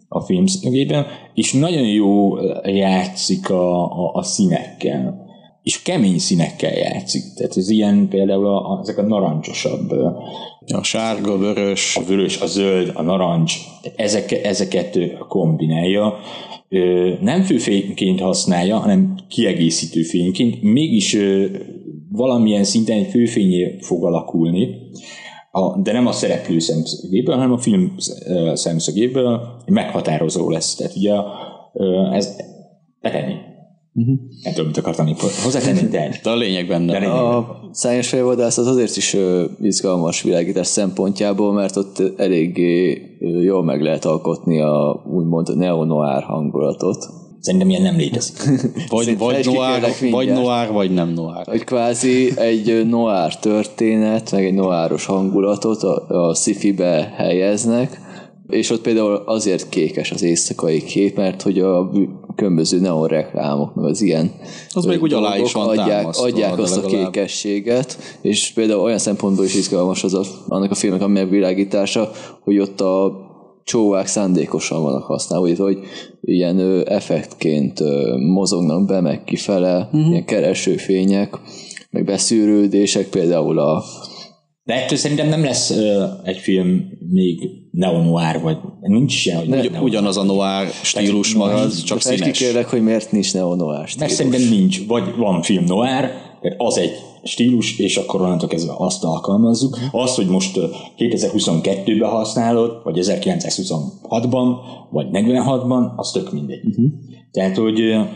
a film színegében, és nagyon jó játszik a, a, a színekkel, és kemény színekkel játszik. Tehát ez ilyen például a, ezek a narancsosabb. A sárga, vörös, a vörös, a zöld, a narancs, ezek, ezeket kombinálja. Nem főfényként használja, hanem kiegészítő fényként, mégis valamilyen szinten egy főfényé fog alakulni, de nem a szereplő szemszögéből, hanem a film szemszögéből meghatározó lesz. Tehát ugye ez betenni. Uh-huh. Nem tudom, mit akartam hozzátenni, de a lényeg benne. A Szárnyas fejvadász az azért is izgalmas világítás szempontjából, mert ott eléggé jól meg lehet alkotni a úgymond neo-noir hangulatot. Szerintem ilyen nem létezik. Vagy, vagy, noir, vagy noir, vagy nem noir. Hogy kvázi egy noir történet, meg egy noiros hangulatot a, a sci-fibe helyeznek, és ott például azért kékes az éjszakai kép, mert hogy a különböző neon reklámok, meg az ilyen az még úgy alá is van adják, adják azt a kékességet, és például olyan szempontból is izgalmas az a, annak a filmnek a megvilágítása, hogy ott a csóvák szándékosan vannak használva, hogy, hogy ilyen effektként mozognak be, meg kifele, uh-huh. ilyen keresőfények, meg beszűrődések, például a De ettől szerintem nem lesz uh, egy film még neo-noir, vagy nincs ilyen, hogy ne, ne ugyanaz a noir stílus marad, csak színes. De kikérlek, hogy miért nincs neo-noir stílus. Mert szerintem nincs, vagy van film noir, mert az egy stílus, és akkor onnantól kezdve azt alkalmazzuk. Azt, hogy most kétezer-huszonkettőben használod, vagy ezerkilencszázhuszonhatban, vagy negyvenhatban, az tök mindegy. Uh-huh. Tehát, hogy uh,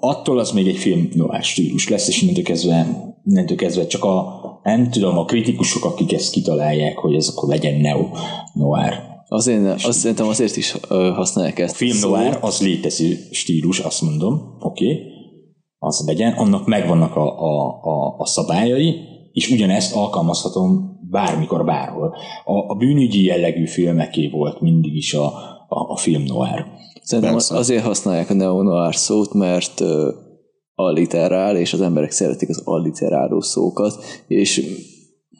attól az még egy film noir stílus lesz, és innentől kezdve, innentől kezdve csak a nem tudom, a kritikusok, akik ezt kitalálják, hogy ez akkor legyen neo-noir. Azért, azt szerintem azért is használják ezt. A film noir az létező stílus, azt mondom, oké, okay, az legyen, annak megvannak a, a, a, a szabályai, és ugyanezt alkalmazhatom bármikor, bárhol. A, a bűnügyi jellegű filmeké volt mindig is a, a, a film noir. Szerintem Benszor. azért használják a neo-noir szót, mert... alliterál, és az emberek szeretik az alliteráló szókat, és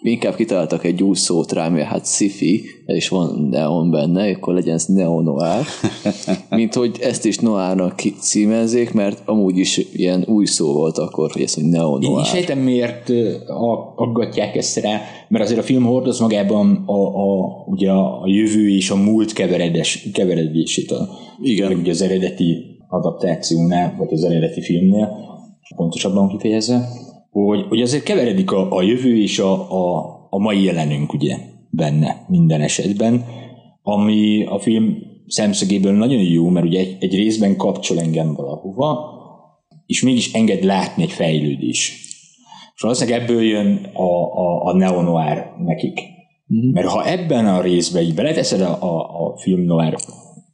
inkább kitaláltak egy új szót rá, mert hát sci-fi, és van neon benne, akkor legyen ez neo-noir, mint hogy ezt is noárnak címezzék, mert amúgy is ilyen új szó volt akkor, hogy ez, hogy neo-noir. Én sejtem, miért aggatják ezt rá, mert azért a film hordoz magában a, a, ugye a jövő és a múlt keveredes, keveredését, a, igen. Ugye az eredeti adaptációnál, vagy az eredeti filmnél, pontosabban kifejezve, hogy, hogy azért keveredik a, a jövő és a, a, a mai jelenünk ugye benne minden esetben, ami a film szemszögéből nagyon jó, mert ugye egy, egy részben kapcsol engem valahova, és mégis enged látni egy fejlődés. És valószínűleg ebből jön a, a, a neo-noir nekik. Mm-hmm. Mert ha ebben a részben így beleteszed a, a, a film-noir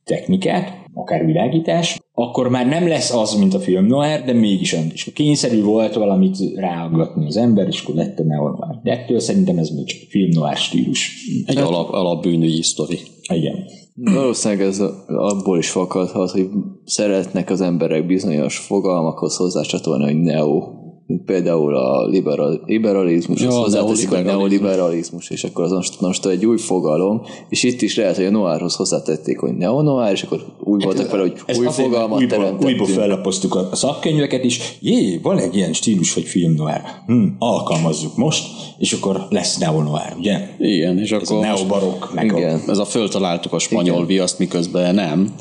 technikát, akár világítás, akkor már nem lesz az, mint a film noir, de mégis olyan. És kényszerű volt valamit ráaggatni az ember, és akkor lett a neo-noir. De ettől szerintem ez még csak film noir stílus. Egy hát, alap, alapbűnügyi sztori. Igen. Valószínűleg ez abból is fakadhat, hogy szeretnek az emberek bizonyos fogalmakhoz hozzácsatolni, hogy neo. Például a liberal, liberalizmus, ja, hozzáteszik a neoliberalizmus, és akkor az most egy új fogalom, és itt is lehet, hogy a noárhoz hozzátették, hogy neo-noir, és akkor úgy voltak fel, hogy új fogalmat teremtettünk. Újból fellapoztuk a szakkönyveket is, jé, van egy ilyen stílus, vagy film noir, hm, alkalmazzuk most, és akkor lesz neo-noir, ugye? Igen, és akkor ez a neobarok, meg igen. A, ez a föltaláltuk a spanyol viaszt, miközben nem,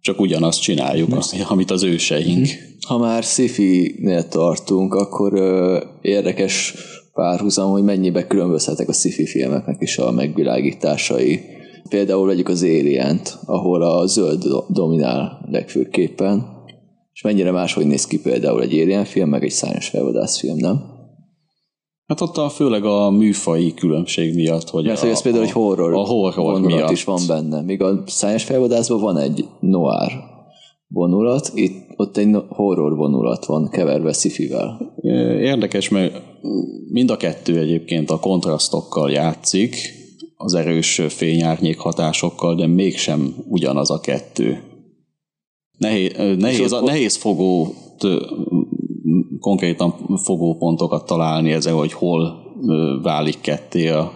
csak ugyanazt csináljuk, azt, amit az őseink. Hm. Ha már sci-fi-nél tartunk, akkor ö, érdekes párhuzam, hogy mennyibe különbözhetek a sci-fi filmeknek is a megvilágításai. Például vegyük az Alient, ahol a zöld dominál legfőképpen, és mennyire máshogy néz ki például egy Alien film, meg egy szárnyas fejvadász film, nem? Hát ott a, főleg a műfai különbség miatt, hogy mert a, ez például a, egy horror, a horror miatt is van benne, míg a szárnyas fejvadászban van egy noir vonulat, itt ott egy horror vonulat van keverve sci-fivel. Érdekes, mert mind a kettő egyébként a kontrasztokkal játszik, az erős fényárnyék hatásokkal, de mégsem ugyanaz a kettő. Nehéz, nehéz, nehéz fogót, konkrétan fogópontokat találni ezzel, hogy hol válik ketté a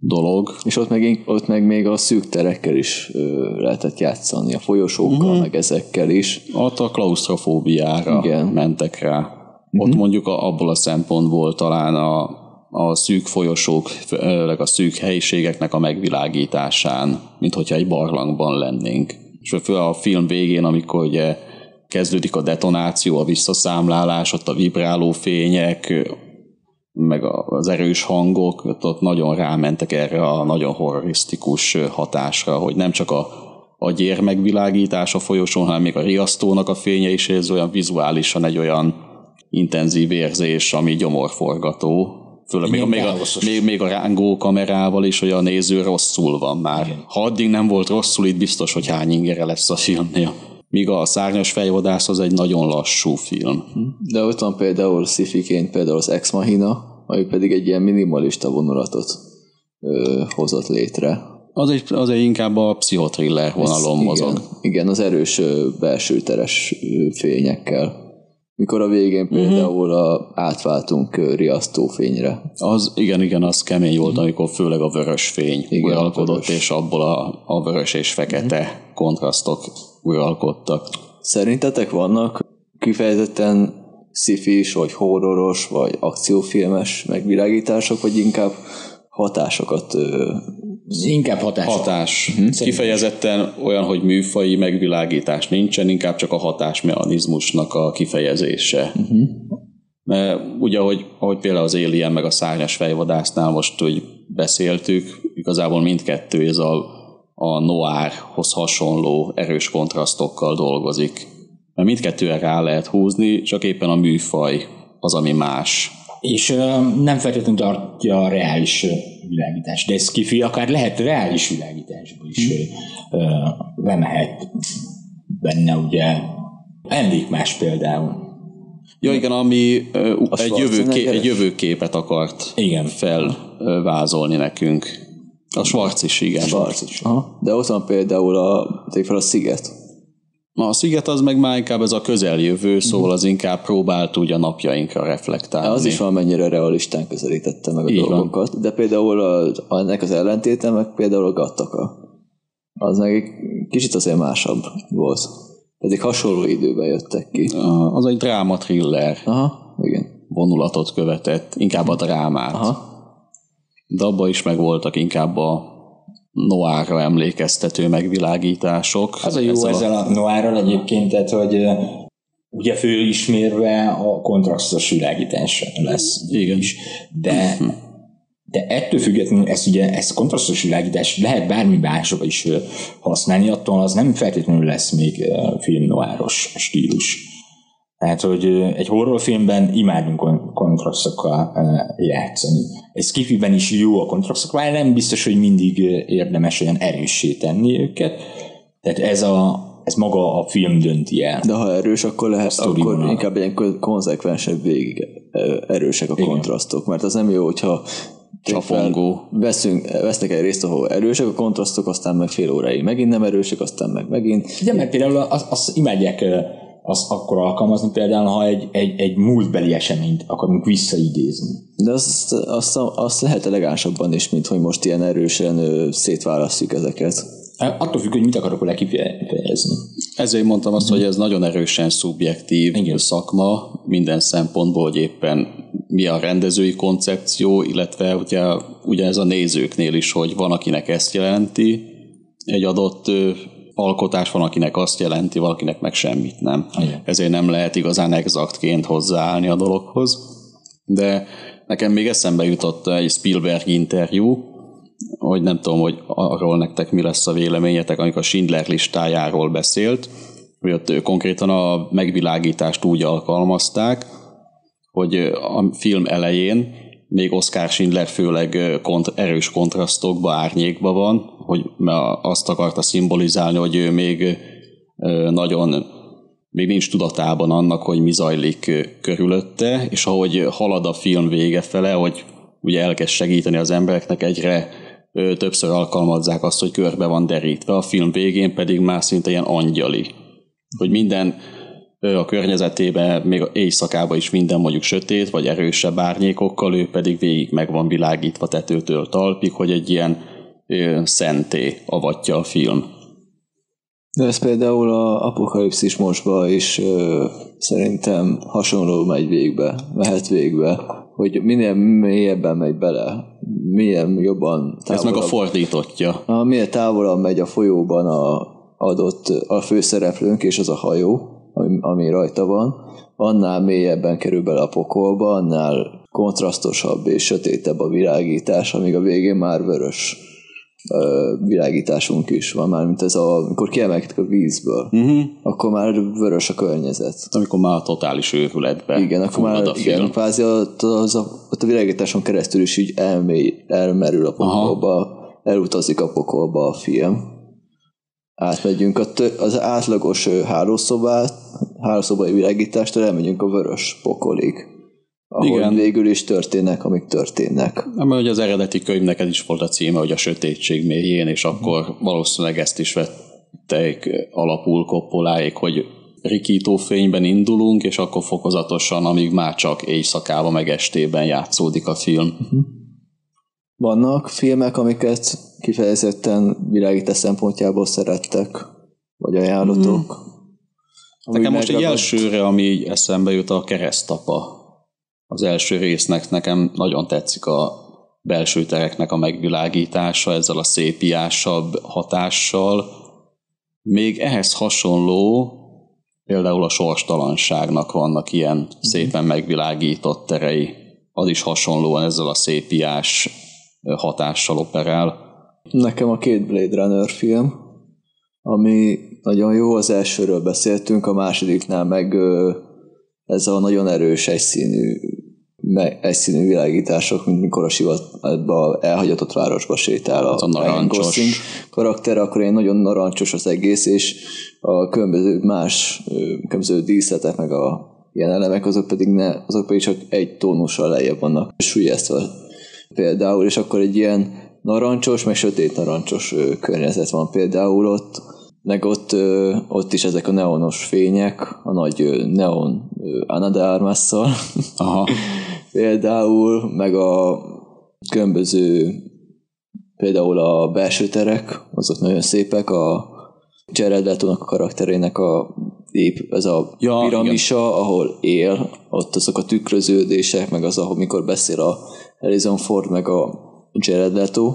dolog. És ott meg, ott meg még a szűk terekkel is ö, lehetett játszani, a folyosókkal, uh-huh. meg ezekkel is. Ott a klausztrofóbiára igen. mentek rá. Uh-huh. Ott mondjuk a, abból a szempontból talán a, a szűk folyosók, főleg a szűk helyiségeknek a megvilágításán, mint hogyha egy barlangban lennénk. És főleg a film végén, amikor ugye kezdődik a detonáció, a visszaszámlálás, ott a vibráló fények, meg az erős hangok, ott nagyon rámentek erre a nagyon horrorisztikus hatásra, hogy nem csak a, a gyér megvilágítás a folyosón, hanem még a riasztónak a fénye is, ez olyan vizuálisan egy olyan intenzív érzés, ami gyomorforgató. Főleg még, még, a, még, még a rángó kamerával is, hogy a néző rosszul van már. Igen. Ha addig nem volt rosszul, itt biztos, hogy hány ingere lesz a filmnél. Míg a szárnyas fejvadász az egy nagyon lassú film. De ott van például sci-fiként például az Ex Machina, ami pedig egy ilyen minimalista vonulatot ö, hozott létre. Az egy, az egy inkább a pszichotriller vonalon mozog. Igen, igen, az erős belső teres fényekkel. Mikor a végén például uh-huh. a, átváltunk riasztófényre. Az, igen, igen, az kemény volt, uh-huh. amikor főleg a vörös fény igen, uralkodott, vörös. És abból a, a vörös és fekete uh-huh. kontrasztok uralkodtak. Szerintetek vannak kifejezetten szifis, vagy horroros, vagy akciófilmes megvilágítások, vagy inkább hatásokat... Ö, inkább hatások. Hatás. Uh-huh. Kifejezetten olyan, hogy műfaji megvilágítás nincsen, inkább csak a hatásmechanizmusnak a kifejezése. Uh-huh. Mert ugye, ahogy, ahogy például az Alien meg a Szárnyas fejvadásznál most, hogy beszéltük, igazából mindkettő ez a, a noirhoz hasonló erős kontrasztokkal dolgozik. Mert mindkettőre rá lehet húzni, csak éppen a műfaj az, ami más. És uh, nem feltétlenül tartja a reális világítás, de ez kifi, akár lehet reális világításból is hmm. uh, lemehet benne, ugye, elég más például. Ja, igen, ami uh, egy, jövőkép, egy jövőképet akart igen. felvázolni nekünk. A Schwarz is, igen. Schwarz is. Aha. De ott van például a, a Sziget. Na, a Sziget az meg már inkább ez a közeljövő, szóval az inkább próbált úgy a napjainkra reflektálni. Az is valamennyire realistán közelítette meg a így dolgokat, van. De például a, ennek az ellentéte meg például a Gattaca. Az meg egy kicsit azért másabb volt. Pedig hasonló időben jöttek ki. Az egy dráma thriller. Aha, igen. Vonulatot követett, inkább a drámát. Aha. De abban is megvoltak inkább a noárra emlékeztető megvilágítások. Az a jó ezzel, ezzel a noárral egyébként, tehát, hogy ugye fölismérve a kontrasztos világítás lesz. Igen. Is. De, de ettől függetlenül ez ugye, ez kontrasztos világítás lehet bármi másra is használni, attól az nem feltétlenül lesz még film noáros stílus. Tehát, hogy egy horrorfilmben imádunk kontrasztokkal játszani. Egy skifiben is jó a kontrasztok, már nem biztos, hogy mindig érdemes olyan erőssé tenni őket. Tehát ez, a, ez maga a film dönti el. De ha erős, akkor lehet, akkor inkább ilyen konzekvensebb végig erősek a igen. kontrasztok, mert az nem jó, hogyha csapongó. Veszünk, vesznek egy részt, ahol erősek a kontrasztok, aztán meg fél óráig megint nem erősek, aztán meg megint. Ugye, mert például azt az imádják azt akkor alkalmazni például, ha egy, egy, egy múltbeli eseményt akarunk visszaidézni. De azt, azt, azt lehet elegánsabban is, mint hogy most ilyen erősen ö, szétválasztjuk ezeket. Attól függ, hogy mit akarok vele kifejezni. Ezért mondtam azt, mm-hmm. hogy ez nagyon erősen szubjektív igen. szakma minden szempontból, hogy éppen mi a rendezői koncepció, illetve ugye, ugye ez a nézőknél is, hogy van, akinek ezt jelenti, egy adott... alkotás, van, akinek azt jelenti, valakinek meg semmit nem. Igen. Ezért nem lehet igazán exaktként hozzáállni a dologhoz. De nekem még eszembe jutott egy Spielberg interjú, hogy nem tudom, hogy arról nektek mi lesz a véleményetek, amikor a Schindler listájáról beszélt, hogy ott konkrétan a megvilágítást úgy alkalmazták, hogy a film elején még Oscar Schindler főleg kont- erős kontrasztokba, árnyékba van, hogy azt akarta szimbolizálni, hogy ő még nagyon, még nincs tudatában annak, hogy mi zajlik körülötte, és ahogy halad a film vége fele, hogy ugye elkezd segíteni az embereknek, egyre többször alkalmazzák azt, hogy körbe van derítve, a film végén pedig már szinte ilyen angyali. Hogy minden a környezetében, még a éjszakában is minden mondjuk sötét, vagy erősebb árnyékokkal, ő pedig végig meg van világítva tetőtől talpig, hogy egy ilyen szenté avatja a film. De ez például az Apokalipszis mostban is ö, szerintem hasonló megy végbe, mehet végbe, hogy minél mélyebben megy bele, minél jobban távolabb. Ez meg a fordítottja. A, minél távolabb megy a folyóban a, adott a főszereplőnk, és az a hajó, ami, ami rajta van, annál mélyebben kerül bele a pokolba, annál kontrasztosabb és sötétebb a világítás, amíg a végén már vörös világításunk is van már, mint ez a, amikor kiemelkedik a vízből, uh-huh. akkor már vörös a környezet. Amikor már a totális őrületbe. Igen, akkor már a igen, kvázi ott a, a világításon keresztül is így elmély, elmerül a pokolba, aha. elutazik a pokolba a film. Átmegyünk a tő, az átlagos hálószobát, hálószobai világítástól elmegyünk a vörös pokolig. Ahogy igen. végül is történnek, amik történnek. Nem, hogy az eredeti könyvnek ez is volt a címe, hogy a sötétség mélyén, és akkor valószínűleg ezt is vették alapul Koppoláig, hogy rikító fényben indulunk, és akkor fokozatosan, amíg már csak éjszakában meg estében játszódik a film. Vannak filmek, amiket kifejezetten világítás szempontjából szerettek, vagy ajánlatok? Hmm. Nekem most egy elsőre, ami eszembe jut, a Keresztapa. Az első résznek nekem nagyon tetszik a belső tereknek a megvilágítása, ezzel a szépiásabb hatással. Még ehhez hasonló, például a Sorstalanságnak vannak ilyen szépen megvilágított terei. Az is hasonlóan ezzel a szépiás hatással operál. Nekem a két Blade Runner film, ami nagyon jó, az elsőről beszéltünk, a másodiknál meg ez a nagyon erős egyszínű, egyszínű világítások, mint mikor a sivatagba, elhagyatott városba sétál a, a narancsos karakter, akkor én nagyon narancsos az egész, és a különböző más különböző díszletek, meg a ilyen elemek, azok pedig, ne, azok pedig csak egy tónussal lejjebb vannak súlyeztve például, és akkor egy ilyen narancsos, meg sötét narancsos környezet van például ott, meg ott, ott is ezek a neonos fények, a nagy neon Ana de Armas-szal. Aha. Például, meg a különböző, például a belső terek, azok nagyon szépek, a Jared Letónak a karakterének a épp, ez a ja, piramisa, igen. Ahol él, ott azok a tükröződések, meg az, ahol mikor beszél a Harrison Ford, meg a Jared Leto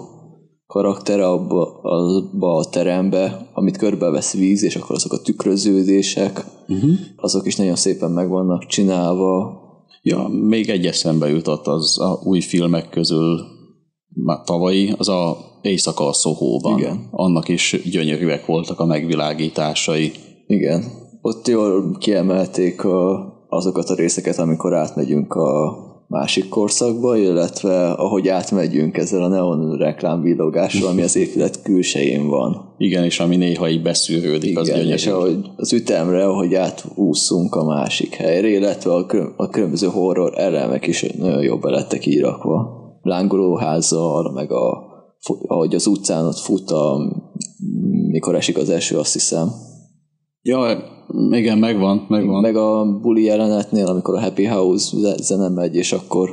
karaktere abba, abba a terembe, amit körbevesz víz, és akkor azok a tükröződések, uh-huh. azok is nagyon szépen meg vannak csinálva. Ja, még egy eszembe jutott az a új filmek közül, már tavalyi, az a Éjszaka a Sohóban. Igen. Annak is gyönyörűek voltak a megvilágításai. Igen. Ott jól kiemelték a, azokat a részeket, amikor átmegyünk a másik korszakba, illetve ahogy átmegyünk ezzel a neon reklámvillogással, ami az épület külsején van. Igen, és ami néha így beszűrődik. Igen, az gyönyörű. És ahogy az ütemre, ahogy átúszunk a másik helyre, illetve a, külön, a különböző horror elemek is nagyon jól belettek írakva. Lángolóházzal, meg a, ahogy az utcán ott fut, a, mikor esik az eső, azt hiszem. Ja, igen, megvan, megvan. Meg a buli jelenetnél, amikor a Happy House zene megy, és akkor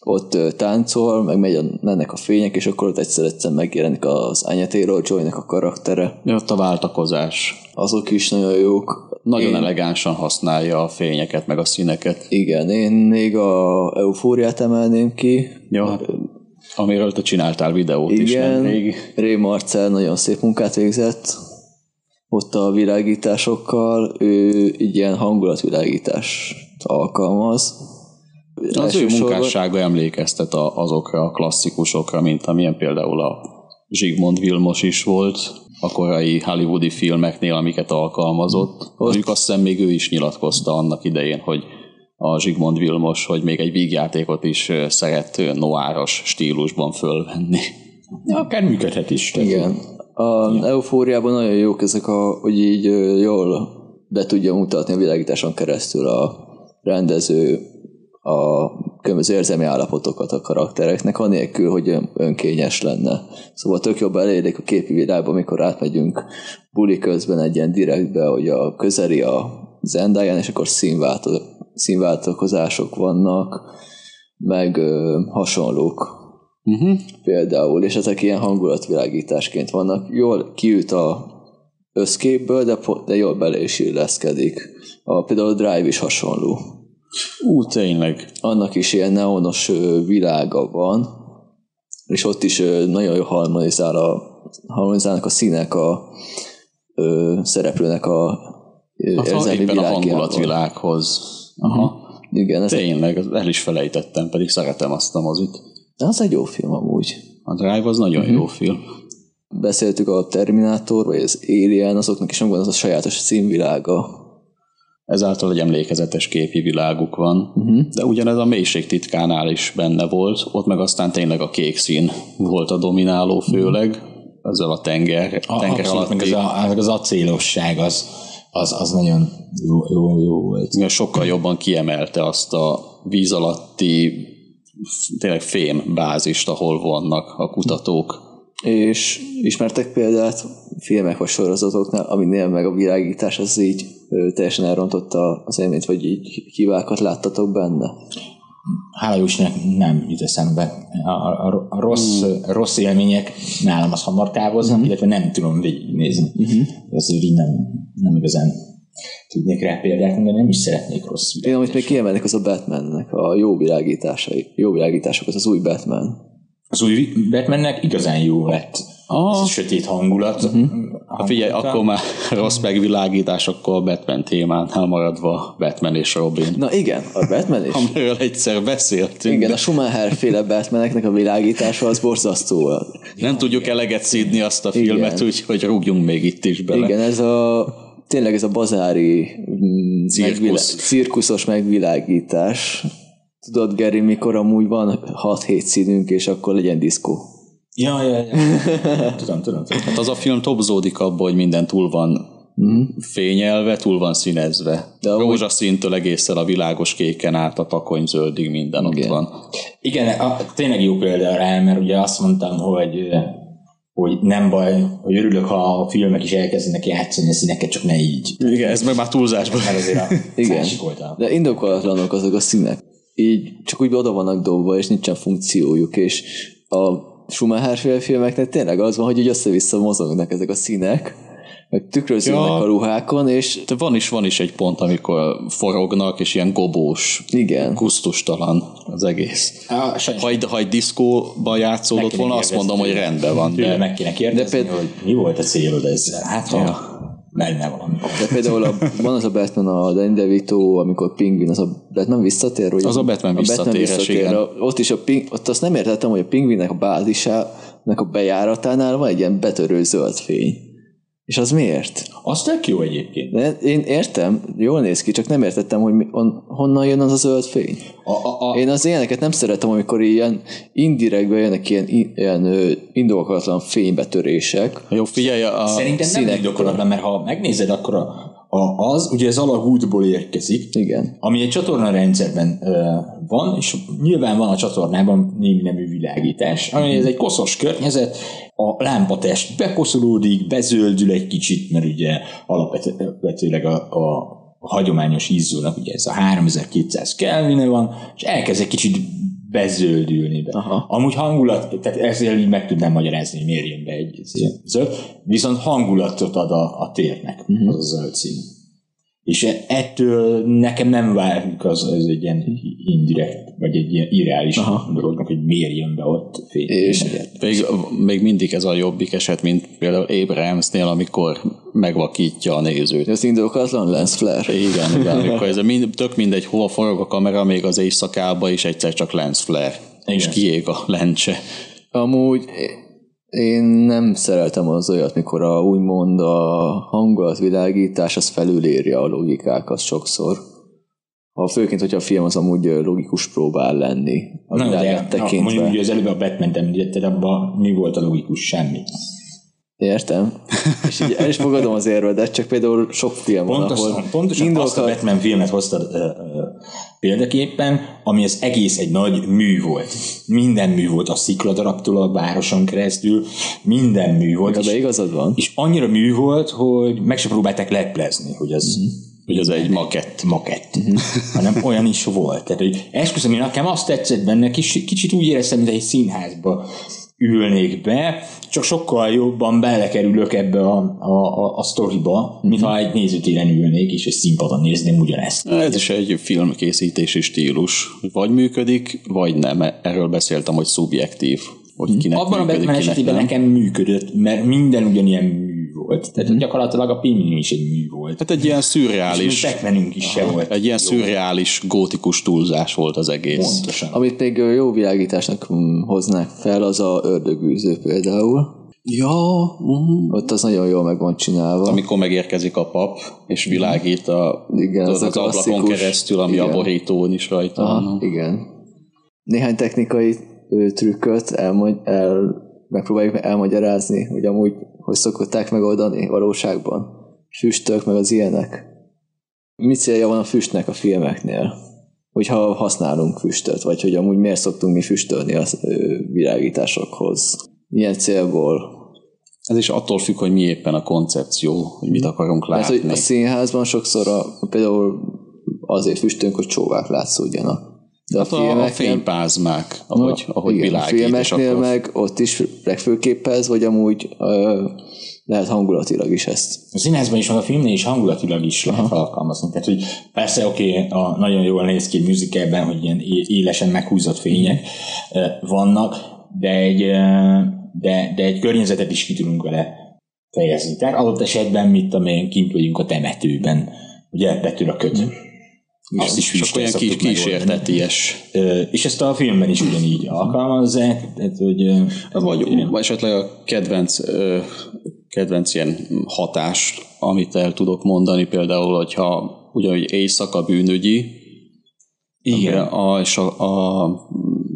ott táncol, meg megy a, mennek a fények, és akkor ott egyszer-egyszer megjelenik az Anya Taylor-Joynek a karaktere. Ja, ott a váltakozás. Azok is nagyon jók. Nagyon én... elegánsan használja a fényeket, meg a színeket. Igen, én még a Eufóriát emelném ki. Jó, hát, amiről te csináltál videót igen, is. Igen, Ray Marcel nagyon szép munkát végzett. Ott a világításokkal ő ilyen hangulatvilágítást alkalmaz. Az elsősorban... ő munkássága emlékeztet azokra a klasszikusokra, mint amilyen például a Zsigmond Vilmos is volt, a korai hollywoodi filmeknél, amiket alkalmazott. Mondjuk azt hiszem még ő is nyilatkozta annak idején, hogy a Zsigmond Vilmos, hogy még egy vígjátékot is szeret noáros stílusban fölvenni. Akár működhet is. Igen. A ja. Eufóriában nagyon jók ezek, a, hogy így jól be tudja mutatni a világításon keresztül a rendező a különböző érzelmi állapotokat a karaktereknek, anélkül, hogy önkényes lenne. Szóval tök jobb elérjük a képi világba, amikor átmegyünk buli közben egy ilyen direktbe, hogy a közeli a Zendayán, és akkor színváltoz, színváltozások vannak, meg ö, hasonlók. Uh-huh. Például, és ezek ilyen hangulatvilágításként vannak. Jól kiüt a összképből, de, de jól bele is illeszkedik. A, például a Drive is hasonló. Ú, tényleg. Annak is ilyen neonos világa van, és ott is nagyon jól harmonizál a, harmonizálnak a színek a ö, szereplőnek a érzelmi világjából. A hangulatvilághoz. Aha. Uh-huh. Igen, tényleg, egy... el is felejtettem, pedig szeretem azt a mozit. De az egy jó film amúgy. A Drive az nagyon uh-huh. jó film. Beszéltük a Terminator, vagy az Alien, azoknak is megvan az a sajátos színvilága. Ezáltal egy emlékezetes képi világuk van. Uh-huh. De ugyanez a Mélység titkánál is benne volt, ott meg aztán tényleg a kék szín volt a domináló főleg, uh-huh. ezzel a tenger, a, tenger abszolút, alatti. Meg az, a, az acélosság az, az, az nagyon jó, jó, jó volt. Sokkal jobban kiemelte azt a víz alatti tényleg fém bázist, ahol vannak a kutatók. És ismertek példát filmek vagy sorozatoknál, aminél meg a világítás az így teljesen elrontotta az élményt, vagy így hibákat láttatok benne? Hála Jóistennek nem jut eszembe. A, a, a rossz, mm. rossz élmények nálam az hamar távoznak, mm. illetve nem tudom végignézni. Mm-hmm. Ez így nem, nem igazán tudnék rá példát mondani, nem is szeretnék rossz világításokat. Én, amit még kiemelnek, az a Batmannek a jó világításai. Jó világítások, az az új Batman. Az új Batmannek igazán jó lett. Oh. Ez a sötét hangulat. Uh-huh. Ha figyelj, akkor már rossz megvilágítás, akkor a Batman témánál maradva Batman és Robin. Na igen, a Batman is. Amiről egyszer beszéltünk. Igen, de... a Schumacher-féle Batmaneknek a világítása az borzasztó. Nem tudjuk eleget szídni azt a igen. filmet, úgyhogy rúgjunk még itt is bele. Igen, ez a tényleg ez a bazári Cirkusz. megvilá... cirkuszos megvilágítás. Tudod, Geri, mikor amúgy van hat-hét színünk, és akkor legyen diszkó. Ja, ja, ja. Tudom, tudom, tudom. Hát az a film tobzódik abba, hogy minden túl van mm. fényelve, túl van színezve. De rózsaszíntől egészen a világos kéken át a takonyzöldig minden igen. ott van. Igen, a, tényleg jó példa rá, mert ugye azt mondtam, hogy, hogy nem baj, hogy örülök, ha a filmek is elkezdenek játszani a színeket, csak ne így. Igen, ez meg már túlzásban. Már azért a igen. De indokolatlanok azok a színek. Így csak úgy oda vannak dobva, és nincsen funkciójuk, és a Schumacher-féle filmeknek tényleg az van, hogy így össze-vissza mozognak ezek a színek, meg tükröződnek ja, a ruhákon, és... De van is, van is egy pont, amikor forognak, és ilyen gobós, igen. gusztustalan az egész. Á, ha egy, ha egy diszkóban játszódott volna, azt mondom, hogy rendben van. De meg kéne kérdezni, de péld... hogy mi volt a célod ezzel? Hát ha... Ja. Menne van. De például a, van az a Batman, a Danny DeVito, amikor pingvin, az a Batman visszatér? Ugye? Az a Batman visszatér, igen. A, ott is a ping, ott azt nem értettem, hogy a pingvinnek a bázisának a bejáratánál van egy ilyen betörő zöld fény. És az miért? Az tök jó egyébként. De én értem, jól néz ki, csak nem értettem, hogy on, honnan jön az a zöld fény. A, a, a... Én az ilyeneket nem szeretem, amikor ilyen indirektben jönnek ilyen, ilyen indokolatlan fénybetörések. Jó, figyelj, a szerintem nem indokolatlan, mert ha megnézed, akkor a, a, az ugye az alagútból érkezik, igen. ami egy csatornarendszerben ö, van, és nyilván van a csatornában némi nemű világítás, ami ez egy koszos környezet, a lámpatest bekoszolódik, bezöldül egy kicsit, mert ugye alapvetőleg a, a hagyományos izzónak ugye ez a háromezer-kétszáz kelvine van, és elkezd egy kicsit bezöldülni. Be. Amúgy hangulat, tehát ezzel így meg tudnám magyarázni, hogy miért jön be egy zöld, viszont hangulatot ad a, a térnek uh-huh. az a zöld szín. És ettől nekem nem válik az, az egy ilyen indirekt, vagy egy ilyen irreális dolognak, hogy miért jön be ott fény. És még, még mindig ez a jobbik eset, mint például Abrams-nél, amikor megvakítja a nézőt. Ez indokolatlan lens flare. Igen, igen, amikor ez mind, tök mindegy, hova forog a kamera, még az éjszakába is egyszer csak lens flare. Igen. És kiég a lencse. Amúgy... Én nem szeretem az olyat, mikor a, úgymond a hangulatvilágítás az felülírja a logikákat sokszor. A főként, hogyha a film az amúgy logikus próbál lenni. A Na, de, tekintve. Na, mondjuk ugye az előbb a Batman-t említetted, abban mi volt a logikus? Semmi. Értem. És így el is fogadom az érvedet, csak például sok film van, ahol... Pontosan indulka... azt a Batman filmet hoztad uh, uh, példaképpen, ami az egész egy nagy mű volt. Minden mű volt, a szikladarabtól a városon keresztül, minden mű volt. És, igazad van. És annyira mű volt, hogy meg se próbálták leplezni, hogy az... Mm-hmm. Hogy az egy makett. Makett. Mm-hmm. Hanem olyan is volt. Tehát, hogy esküszöm, én nekem azt tetszett benne, kicsit, kicsit úgy éreztem, mint egy színházba ülnék be, csak sokkal jobban belekerülök ebbe a, a, a, a sztoriba, mintha mm-hmm. egy nézőtéren ülnék, és egy színpadon nézném ugyanezt. Ez is egy filmkészítési stílus. Vagy működik, vagy nem. Erről beszéltem, hogy szubjektív. Hogy kinek abban működik, a Batman esetében nem. Nekem működött, mert minden ugyanilyen mű volt. Tehát mm-hmm. gyakorlatilag a Pingvin is egy mű volt. Hát egy ilyen szürreális... Batmanünk is se volt. Egy ilyen jó. szürreális, gótikus túlzás volt az egész. Pontosan. Amit még jó világításnak hoznák fel, az a ördögűző például. Ja, uh-huh. ott az nagyon jól meg van csinálva. Amikor megérkezik a pap, és világít a, igen, az, az ablakon keresztül, ami igen. a borítón is rajta. Aha, igen. Néhány technikai trükköt elmagy, el, megpróbáljuk elmagyarázni, hogy amúgy hogy szokották megoldani valóságban. Füstök, meg az ilyenek. Mi célja van a füstnek a filmeknél? Hogyha használunk füstöt, vagy hogy amúgy miért szoktunk mi füstölni a világításokhoz? Milyen célból? Ez is attól függ, hogy mi éppen a koncepció, hogy mit akarunk látni. Mert, a színházban sokszor a, például azért füstölünk, hogy csóvák látszódjanak. De a, a, a fénypázmák, ahogy, no, ahogy igen, világít. A filmeknél meg ott is legfőképp ez, vagy amúgy ö, lehet hangulatilag is ezt. A színházban is van, a filmnél is hangulatilag is lehet Aha. alkalmazni. Tehát, hogy persze oké, okay, nagyon jól néz ki musicalben, hogy ilyen élesen meghúzott fények mm. vannak, de egy, de, de egy környezetet is ki tudunk vele fejezni. Tehát adott esetben, mit amilyen kint vagyunk a temetőben, ugye betűr a köt. Mm. Azt is csak olyan kis kísérteties. És ezt a filmben is ugyanígy alkalmazzák. Tehát, hogy vagy, vagy esetleg a kedvenc, kedvenc ilyen hatást, amit el tudok mondani, például, hogyha ugyanúgy éjszaka bűnügyi, igen. A, és a, a,